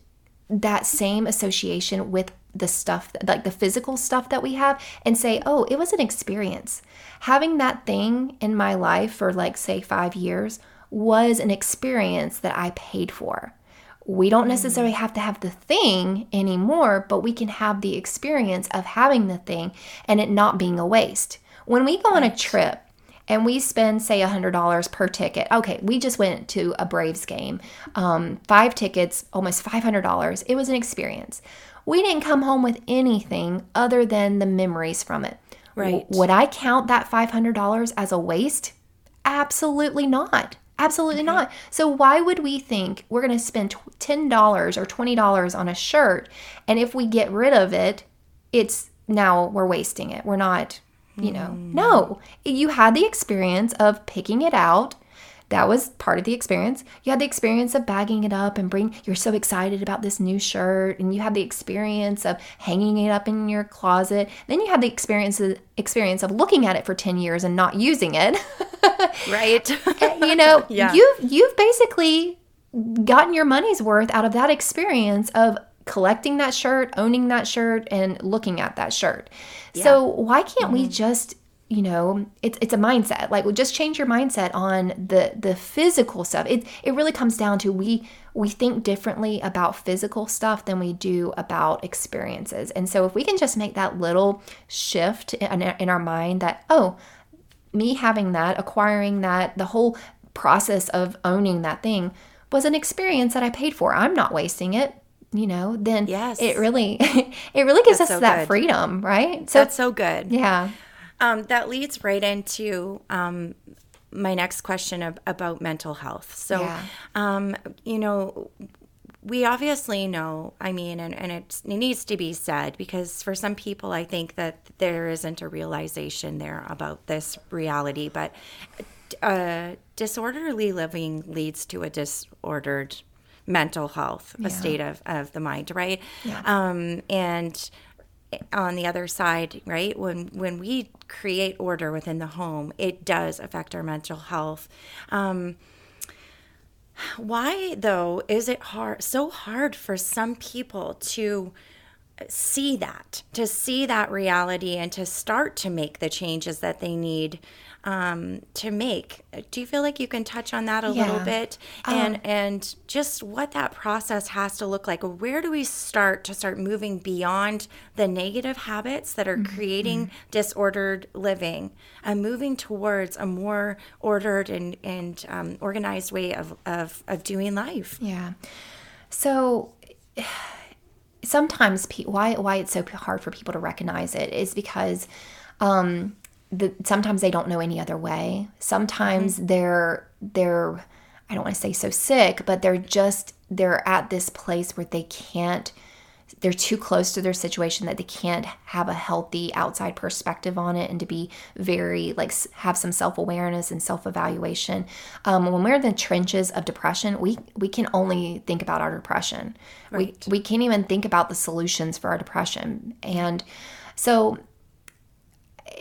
that same association with the stuff, like the physical stuff that we have, and say, oh, it was an experience. Having that thing in my life for, like, say 5 years was an experience that I paid for. We don't necessarily have to have the thing anymore, but we can have the experience of having the thing and it not being a waste. When we go on a trip, and we spend, say, $100 per ticket. Okay, we just went to a Braves game. 5 tickets, almost $500. It was an experience. We didn't come home with anything other than the memories from it. Right. Would I count that $500 as a waste? Absolutely not. Absolutely not. So why would we think we're going to spend $10 or $20 on a shirt, and if we get rid of it, it's now we're wasting it. We're not... You know, no, you had the experience of picking it out. That was part of the experience. You had the experience of bagging it up and you're so excited about this new shirt, and you had the experience of hanging it up in your closet. Then you had the experience of looking at it for 10 years and not using it. Right. You know, yeah. You've basically gotten your money's worth out of that experience of collecting that shirt, owning that shirt, and looking at that shirt. Yeah. So why can't we just, you know, it's a mindset. Like, well, just change your mindset on the physical stuff. It really comes down to we think differently about physical stuff than we do about experiences. And so if we can just make that little shift in our mind that, oh, me having that, acquiring that, the whole process of owning that thing was an experience that I paid for. I'm not wasting it. You know, then yes. it really gives us that freedom, right? So that's so good. Yeah. That leads right into my next question about mental health. So, yeah. You know, we obviously know, I mean, and it needs to be said, because for some people, I think that there isn't a realization there about this reality, but disorderly living leads to a disordered mental health, yeah. a state of the mind, right? Yeah. And on the other side, right, when we create order within the home, it does affect our mental health. Why, though, is it so hard for some people to see that, reality, and to start to make the changes that they need to make? Do you feel like you can touch on that a little bit, and just what that process has to look like? Where do we start moving beyond the negative habits that are creating disordered living and moving towards a more ordered and organized way of doing life? Yeah. So sometimes why it's so hard for people to recognize it is because sometimes they don't know any other way. Sometimes they're I don't want to say so sick, but they're at this place where they're too close to their situation that they can't have a healthy outside perspective on it and to be very, like, have some self-awareness and self-evaluation. When we're in the trenches of depression, we can only think about our depression. Right. We can't even think about the solutions for our depression. And so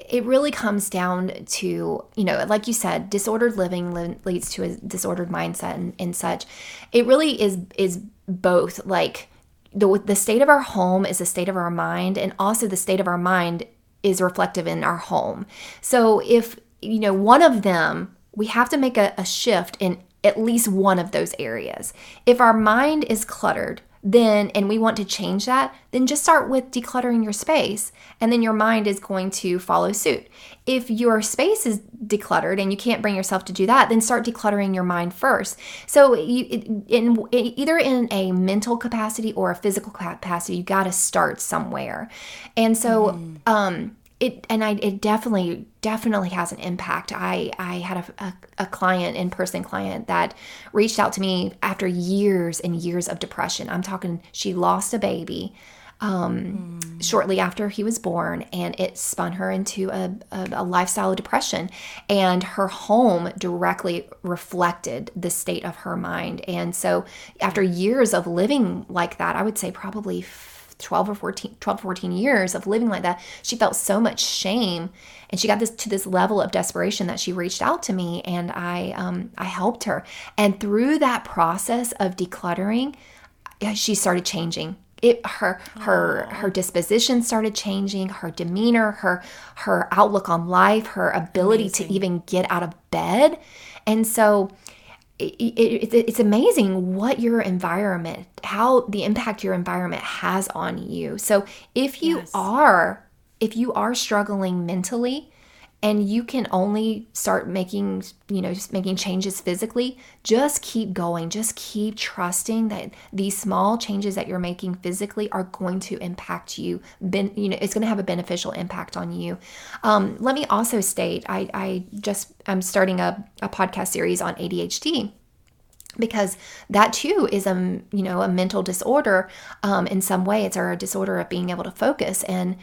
it really comes down to, you know, like you said, disordered living leads to a disordered mindset and such. It really is both, like, the state of our home is the state of our mind, and also the state of our mind is reflective in our home. So if, you know, one of them, we have to make a shift in at least one of those areas. If our mind is cluttered, then, and we want to change that, then just start with decluttering your space, and then your mind is going to follow suit. If your space is decluttered and you can't bring yourself to do that, then start decluttering your mind first. So either in a mental capacity or a physical capacity, you got to start somewhere. And so, it definitely has an impact. I had a client, in-person client, that reached out to me after years and years of depression. I'm talking, she lost a baby. shortly after he was born, and it spun her into a lifestyle of depression. And her home directly reflected the state of her mind. And so after years of living like that, I would say probably 12 or 14 years of living like that, she felt so much shame, and she got this to this level of desperation that she reached out to me, and I helped her. And through that process of decluttering, she started changing. Her disposition started changing, her demeanor, her outlook on life, her ability to even get out of bed. And so it's amazing what your environment, how the impact your environment has on you. So if you are struggling mentally, and you can only start making changes physically, just keep going. Just keep trusting that these small changes that you're making physically are going to impact you. It's going to have a beneficial impact on you. Let me also state, I'm starting a podcast series on ADHD, because that too is a mental disorder. In some way, it's our disorder of being able to focus. And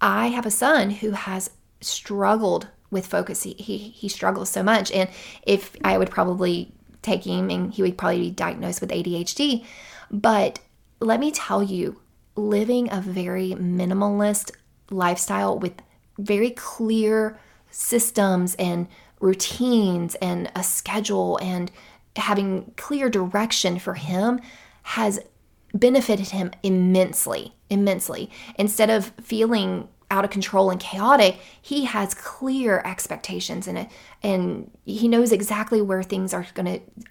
I have a son who has struggled with focus. He struggles so much, and if I would probably take him, and he would probably be diagnosed with ADHD. But let me tell you, living a very minimalist lifestyle with very clear systems and routines and a schedule and having clear direction for him has benefited him immensely. Instead of feeling out of control and chaotic, he has clear expectations in it, and he knows exactly where things are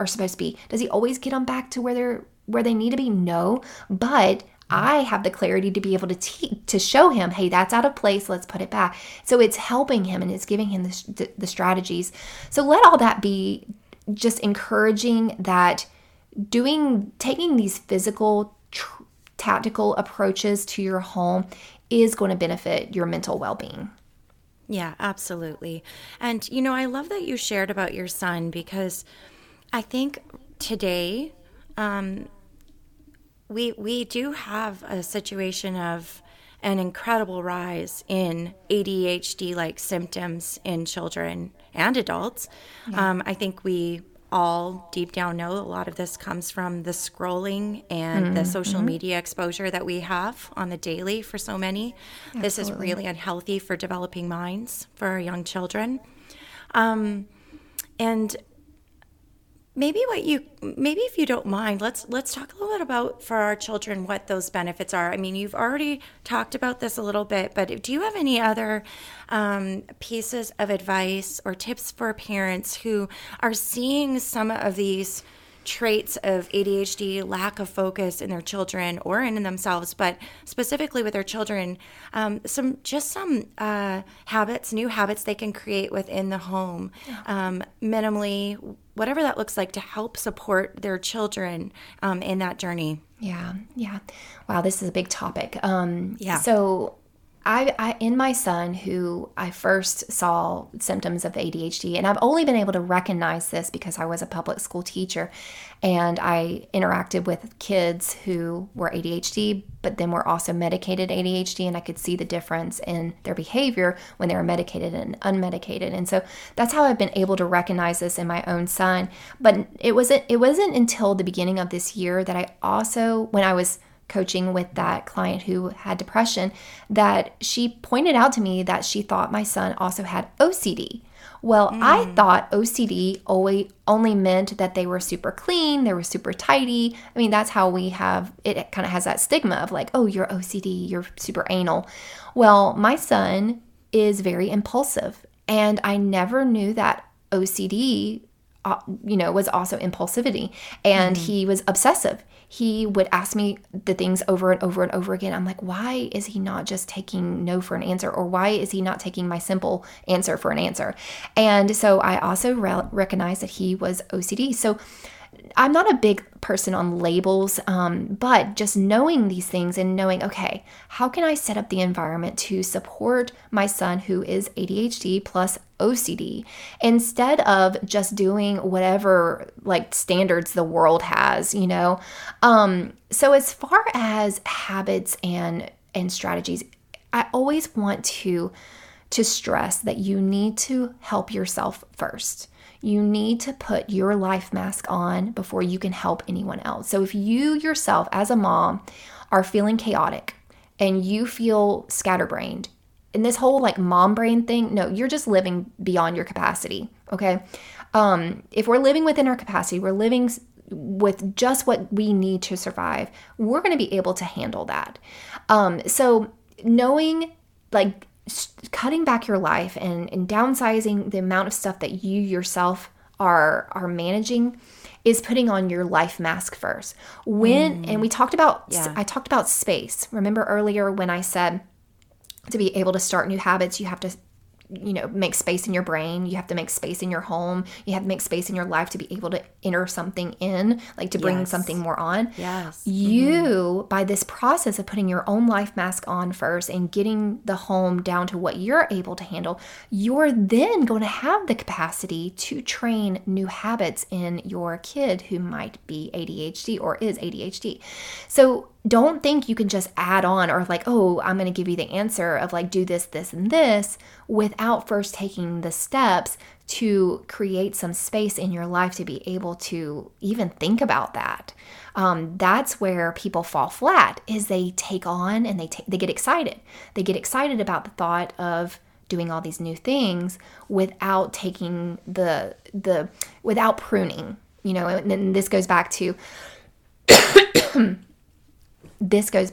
supposed to be. Does he always get them back to where they need to be? No, but I have the clarity to be able to show him, hey, that's out of place, let's put it back. So it's helping him, and it's giving him the strategies. So let all that be just encouraging that taking these physical tactical approaches to your home is going to benefit your mental well-being. Yeah, absolutely. And, I love that you shared about your son, because I think today we do have a situation of an incredible rise in ADHD-like symptoms in children and adults. Yeah. I think we all deep down know a lot of this comes from the scrolling and the social media exposure that we have on the daily for so many. Absolutely. This is really unhealthy for developing minds for our young children. And maybe if you don't mind, let's talk a little bit about for our children what those benefits are. I mean, you've already talked about this a little bit, but do you have any other pieces of advice or tips for parents who are seeing some of these traits of ADHD, lack of focus in their children or in themselves, but specifically with their children, some habits, new habits they can create within the home, minimally, whatever that looks like, to help support their children in that journey? Yeah. Wow, this is a big topic. So I in my son, who I first saw symptoms of ADHD, and I've only been able to recognize this because I was a public school teacher, and I interacted with kids who were ADHD, but then were also medicated ADHD, and I could see the difference in their behavior when they were medicated and unmedicated. And so that's how I've been able to recognize this in my own son. But it wasn't until the beginning of this year that I also, when I was coaching with that client who had depression, that she pointed out to me that she thought my son also had OCD. Well, I thought OCD only meant that they were super clean, they were super tidy. I mean, that's how we have, it kind of has that stigma of like, oh, you're OCD, you're super anal. Well, my son is very impulsive, and I never knew that OCD was also impulsivity, and he was obsessive. He would ask me the things over and over and over again. I'm like, why is he not just taking no for an answer? Or why is he not taking my simple answer for an answer? And so I also recognized that he was OCD. So I'm not a big person on labels, but just knowing these things and knowing, okay, how can I set up the environment to support my son who is ADHD plus OCD instead of just doing whatever like standards the world has, you know? So as far as habits and strategies, I always want to stress that you need to help yourself first. You need to put your life mask on before you can help anyone else. So if you yourself as a mom are feeling chaotic and you feel scatterbrained and this whole like mom brain thing, no, you're just living beyond your capacity. Okay. If we're living within our capacity, we're living with just what we need to survive. We're going to be able to handle that. So knowing like cutting back your life and downsizing the amount of stuff that you yourself are managing is putting on your life mask first. And we talked about, I talked about space. Remember earlier when I said to be able to start new habits, you have to, you know, make space in your brain. You have to make space in your home. You have to make space in your life to be able to enter something in, like to bring something more on. Yes. You, by this process of putting your own life mask on first and getting the home down to what you're able to handle, you're then going to have the capacity to train new habits in your kid who might be ADHD or is ADHD. So don't think you can just add on or like, oh, I'm going to give you the answer of like, do this, this, and this without first taking the steps to create some space in your life to be able to even think about that. That's where people fall flat is they take on and they get excited. They get excited about the thought of doing all these new things without taking without pruning, you know, and then this goes back to it's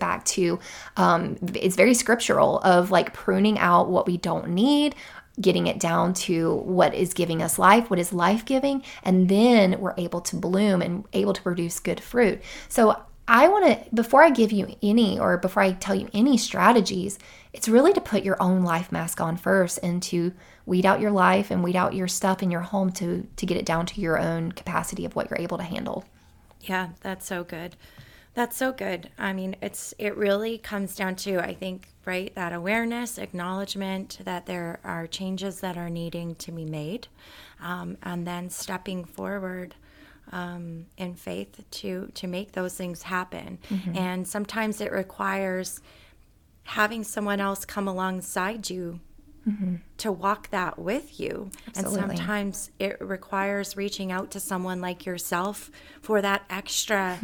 very scriptural of like pruning out what we don't need, getting it down to what is giving us life, what is life-giving, and then we're able to bloom and able to produce good fruit. So I want to, before I tell you any strategies, it's really to put your own life mask on first and to weed out your life and weed out your stuff in your home to get it down to your own capacity of what you're able to handle. Yeah, that's so good. That's so good. I mean, it really comes down to, I think, right, that awareness, acknowledgement that there are changes that are needing to be made, and then stepping forward in faith to make those things happen. Mm-hmm. And sometimes it requires having someone else come alongside you mm-hmm. to walk that with you. Absolutely. And sometimes it requires reaching out to someone like yourself for that extra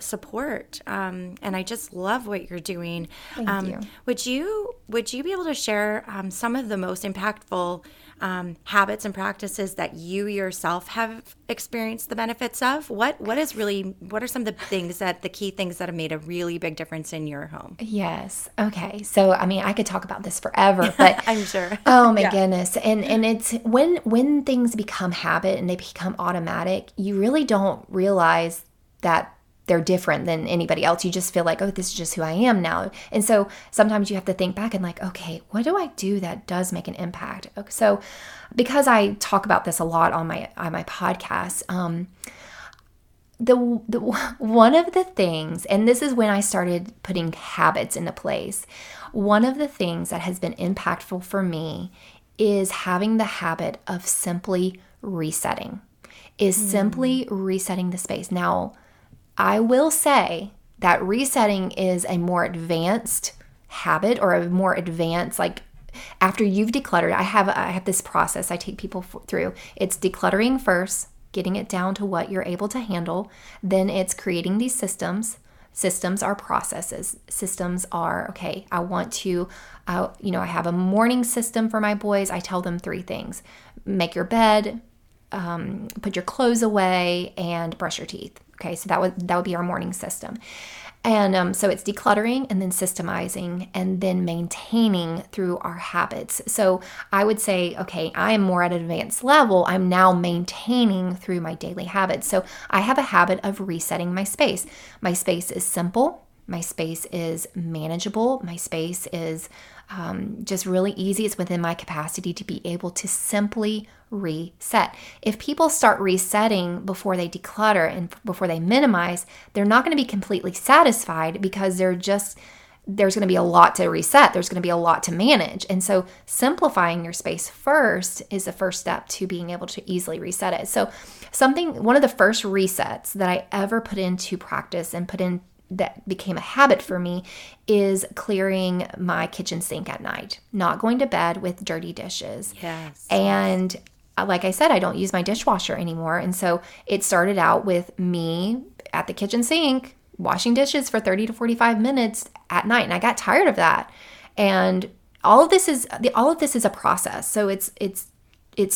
support. And I just love what you're doing. Thank you. Would you be able to share some of the most impactful habits and practices that you yourself have experienced the benefits of? What are some of the key things that have made a really big difference in your home? Yes. Okay. So, I mean, I could talk about this forever, but I'm sure. Oh my goodness. And it's when things become habit and they become automatic, you really don't realize that they're different than anybody else. You just feel like, oh, this is just who I am now. And so sometimes you have to think back and like, okay, what do I do that does make an impact? So because I talk about this a lot on my podcast, the one of the things, and this is when I started putting habits into place, one of the things that has been impactful for me is having the habit of simply resetting, simply resetting the space. Now, I will say that resetting is a more advanced habit or a more advanced, like after you've decluttered, I have this process I take people through. It's decluttering first, getting it down to what you're able to handle. Then it's creating these systems. Systems are processes. Systems are, okay, I want to, you know, I have a morning system for my boys. I tell them 3 things. Make your bed, put your clothes away, and brush your teeth. Okay, so that would be our morning system. And so it's decluttering and then systemizing and then maintaining through our habits. So I would say, okay, I am more at an advanced level. I'm now maintaining through my daily habits. So I have a habit of resetting my space. My space is simple. My space is manageable. My space is just really easy. It's within my capacity to be able to simply reset. If people start resetting before they declutter and before they minimize, they're not going to be completely satisfied because there's going to be a lot to reset. There's going to be a lot to manage. And so simplifying your space first is the first step to being able to easily reset it. So one of the first resets that I ever put into practice and put in that became a habit for me is clearing my kitchen sink at night, not going to bed with dirty dishes. Yes. And like I said, I don't use my dishwasher anymore. And so it started out with me at the kitchen sink, washing dishes for 30 to 45 minutes at night. And I got tired of that. And all of this is a process. So it's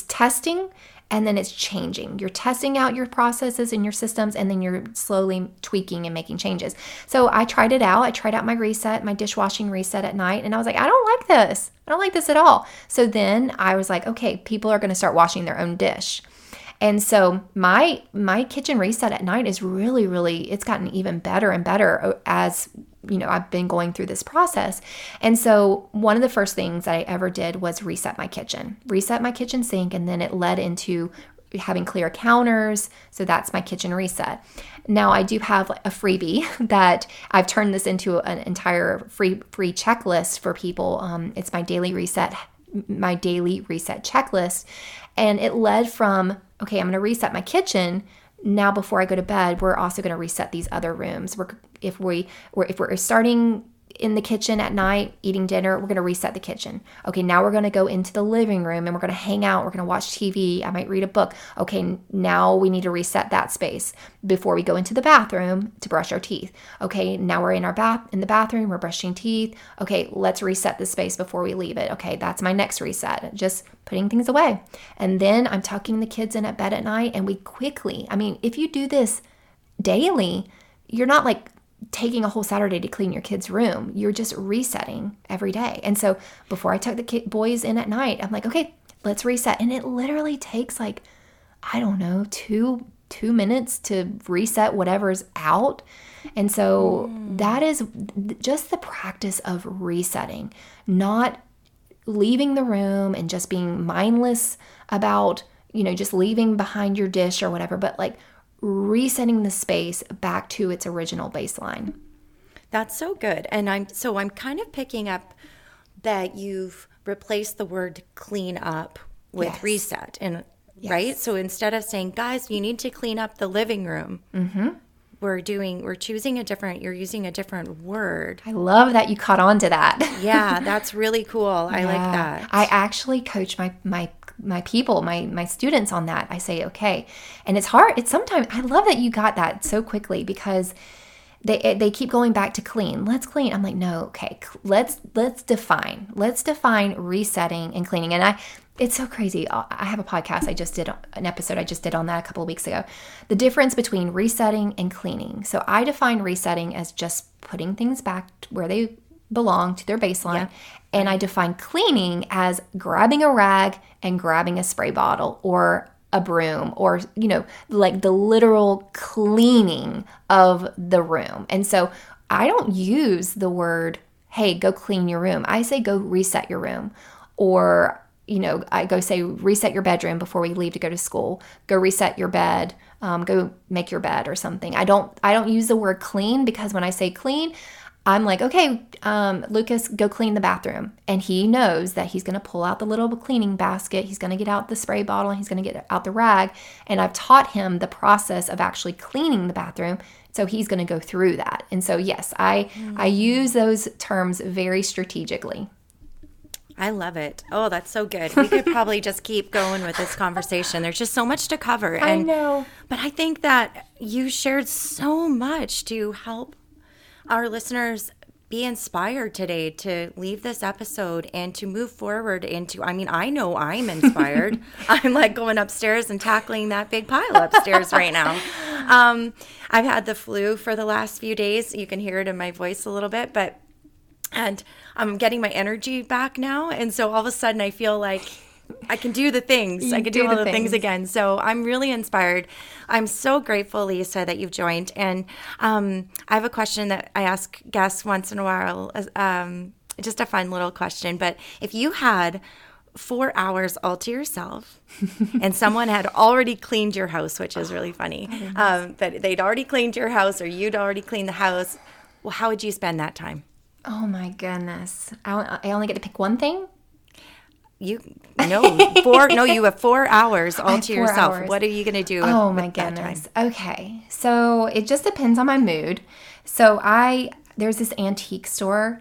testing, and then it's changing. You're testing out your processes and your systems, and then you're slowly tweaking and making changes. So I tried it out. I tried out my reset, my dishwashing reset at night, and I was like, I don't like this. I don't like this at all. So then I was like, okay, people are going to start washing their own dish. And so my kitchen reset at night is really, really, it's gotten even better and better as, you know, I've been going through this process. And so one of the first things that I ever did was reset my kitchen sink, and then it led into having clear counters. So that's my kitchen reset. Now I do have a freebie that I've turned this into an entire free checklist for people. It's my daily reset checklist. And it led from, okay, I'm going to reset my kitchen. Now, before I go to bed, we're also going to reset these other rooms. If we're starting in the kitchen at night, eating dinner, we're going to reset the kitchen. Okay, now we're going to go into the living room and we're going to hang out. We're going to watch TV. I might read a book. Okay, now we need to reset that space before we go into the bathroom to brush our teeth. Okay, now we're in the bathroom, we're brushing teeth. Okay, let's reset the space before we leave it. Okay, that's my next reset. Just putting things away. And then I'm tucking the kids in at bed at night, and we quickly, I mean, if you do this daily, you're not like taking a whole Saturday to clean your kids' room. You're just resetting every day. And so before I tuck the boys in at night, I'm like, okay, let's reset. And it literally takes like, I don't know, two minutes to reset whatever's out. And so that is just the practice of resetting, not leaving the room and just being mindless about, you know, just leaving behind your dish or whatever, but like resetting the space back to its original baseline. That's so good. And I'm kind of picking up that you've replaced the word clean up with yes. reset. And yes. right? So instead of saying, guys, you need to clean up the living room, mm-hmm. You're using a different word. I love that you caught on to that. Yeah, that's really cool. I like that. I actually coach my people, my students on that. I say, okay, and it's hard. It's sometimes, I love that you got that so quickly because they keep going back to clean. Let's clean. I'm like, no, okay, let's define. Let's define resetting and cleaning. And it's so crazy. I have a podcast. I just did on that a couple of weeks ago. The difference between resetting and cleaning. So I define resetting as just putting things back where they belong to their baseline. Yeah. And I define cleaning as grabbing a rag and grabbing a spray bottle or a broom or, you know, like the literal cleaning of the room. And so I don't use the word, hey, go clean your room. I say go reset your room, or, you know, I go say reset your bedroom before we leave to go to school. Go reset your bed. Go make your bed or something. I don't use the word clean because when I say clean, I'm like, okay, Lucas, go clean the bathroom. And he knows that he's going to pull out the little cleaning basket. He's going to get out the spray bottle. He's going to get out the rag. And I've taught him the process of actually cleaning the bathroom. So he's going to go through that. And so, yes, I use those terms very strategically. I love it. Oh, that's so good. We could probably just keep going with this conversation. There's just so much to cover. I know. But I think that you shared so much to help our listeners be inspired today to leave this episode and to move forward into, I mean, I know I'm inspired. I'm like going upstairs and tackling that big pile upstairs right now. I've had the flu for the last few days. You can hear it in my voice a little bit, but and I'm getting my energy back now. And so all of a sudden I feel like I can do the things. You I can do all the things again. So I'm really inspired. I'm so grateful, Lisa, that you've joined. And I have a question that I ask guests once in a while, just a fun little question. But if you had 4 hours all to yourself and someone had already cleaned your house, which is really funny, that they'd already cleaned your house or you'd already cleaned the house, well, how would you spend that time? Oh, my goodness. I only get to pick one thing? You have 4 hours all to yourself. Hours. What are you going to do? Oh my goodness. Okay. So it just depends on my mood. So there's this antique store,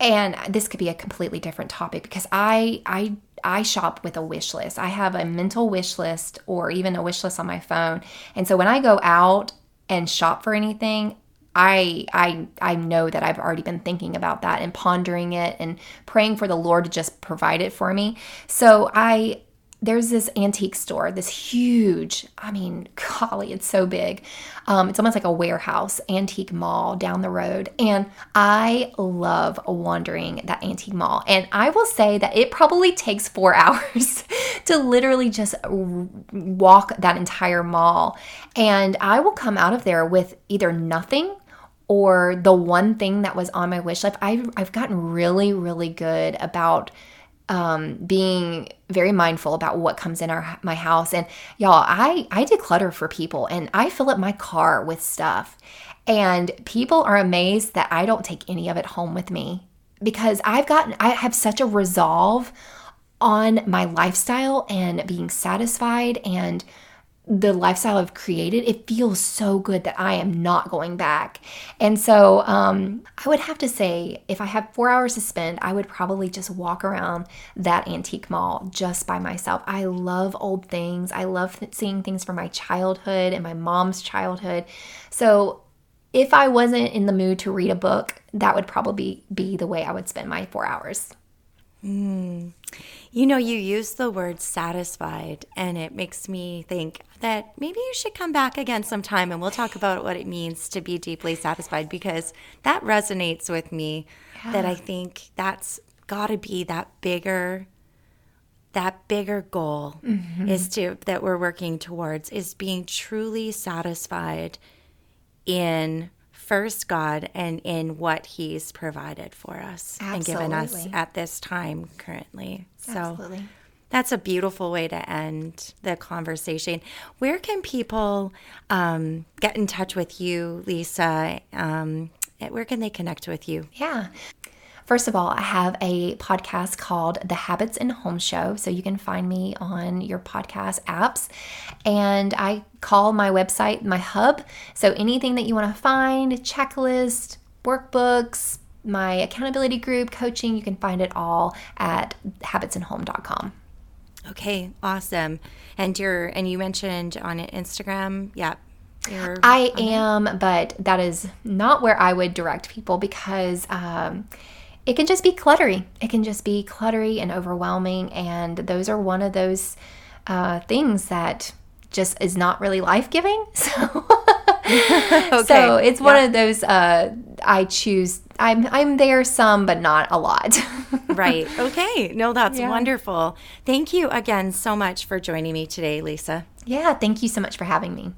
and this could be a completely different topic because I shop with a wish list. I have a mental wish list or even a wish list on my phone. And so when I go out and shop for anything, I know that I've already been thinking about that and pondering it and praying for the Lord to just provide it for me. So there's this antique store, this huge, I mean, golly, it's so big. It's almost like a warehouse, antique mall down the road. And I love wandering that antique mall. And I will say that it probably takes 4 hours to literally just walk that entire mall. And I will come out of there with either nothing or the one thing that was on my wish list. I've gotten really, really good about being very mindful about what comes in my house. And y'all, I declutter for people, and I fill up my car with stuff, and people are amazed that I don't take any of it home with me because I have such a resolve on my lifestyle and being satisfied and the lifestyle I've created. It feels so good that I am not going back. And so I would have to say, if I had 4 hours to spend, I would probably just walk around that antique mall just by myself. I love old things. I love seeing things from my childhood and my mom's childhood. So if I wasn't in the mood to read a book, that would probably be the way I would spend my 4 hours. You know, you use the word satisfied, and it makes me think that maybe you should come back again sometime and we'll talk about what it means to be deeply satisfied, because that resonates with me. Yeah. That I think that's got to be that bigger goal that we're working towards, is being truly satisfied in first God and in what he's provided for us. Absolutely. And given us at this time currently. Absolutely. So that's a beautiful way to end the conversation. Where can people get in touch with you, Lisa? Where can they connect with you? Yeah. First of all, I have a podcast called The Habits and Home Show, so you can find me on your podcast apps. And I call my website my hub, so anything that you want to find, checklist, workbooks, my accountability group, coaching, you can find it all at habitsandhome.com. Okay, awesome. And you mentioned on Instagram, yeah. I am, but that is not where I would direct people because it can just be cluttery. It can just be cluttery and overwhelming. And those are one of those things that just is not really life-giving. So, okay. So it's one of those I choose. I'm there some, but not a lot. Right. Okay. No, that's wonderful. Thank you again so much for joining me today, Lisa. Yeah. Thank you so much for having me.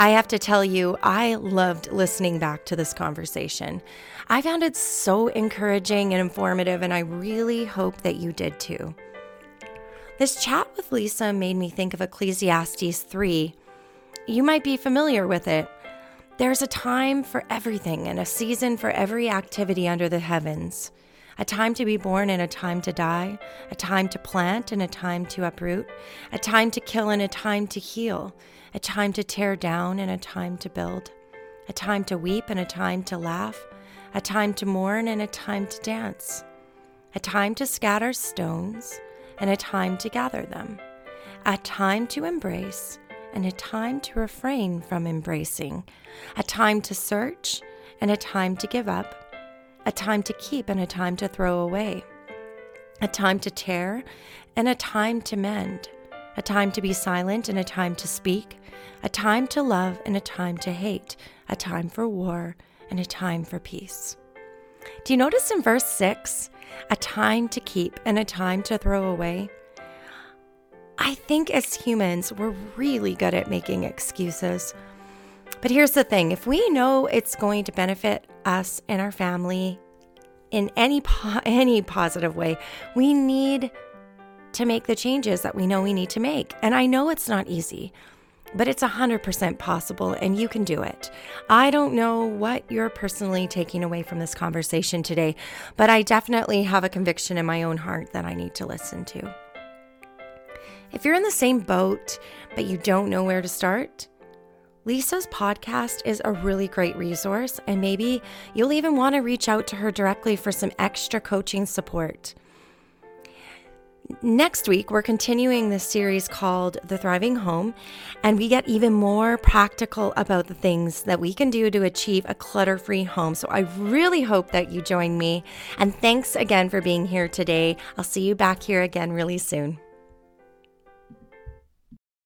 I have to tell you, I loved listening back to this conversation. I found it so encouraging and informative, and I really hope that you did too. This chat with Lisa made me think of Ecclesiastes 3. You might be familiar with it. There's a time for everything and a season for every activity under the heavens. A time to be born and a time to die, a time to plant and a time to uproot, a time to kill and a time to heal, a time to tear down and a time to build, a time to weep and a time to laugh, a time to mourn and a time to dance, a time to scatter stones and a time to gather them, a time to embrace and a time to refrain from embracing, a time to search and a time to give up, a time to keep and a time to throw away, a time to tear and a time to mend, a time to be silent and a time to speak, a time to love and a time to hate, a time for war and a time for peace. Do you notice in verse 6 a time to keep and a time to throw away. I think as humans, we're really good at making excuses. But here's the thing, if we know it's going to benefit us and our family in any positive way, we need to make the changes that we know we need to make. And I know it's not easy, but it's 100% possible and you can do it. I don't know what you're personally taking away from this conversation today, but I definitely have a conviction in my own heart that I need to listen to. If you're in the same boat, but you don't know where to start, Lisa's podcast is a really great resource, and maybe you'll even want to reach out to her directly for some extra coaching support. Next week, we're continuing this series called The Thriving Home, and we get even more practical about the things that we can do to achieve a clutter-free home. So I really hope that you join me, and thanks again for being here today. I'll see you back here again really soon.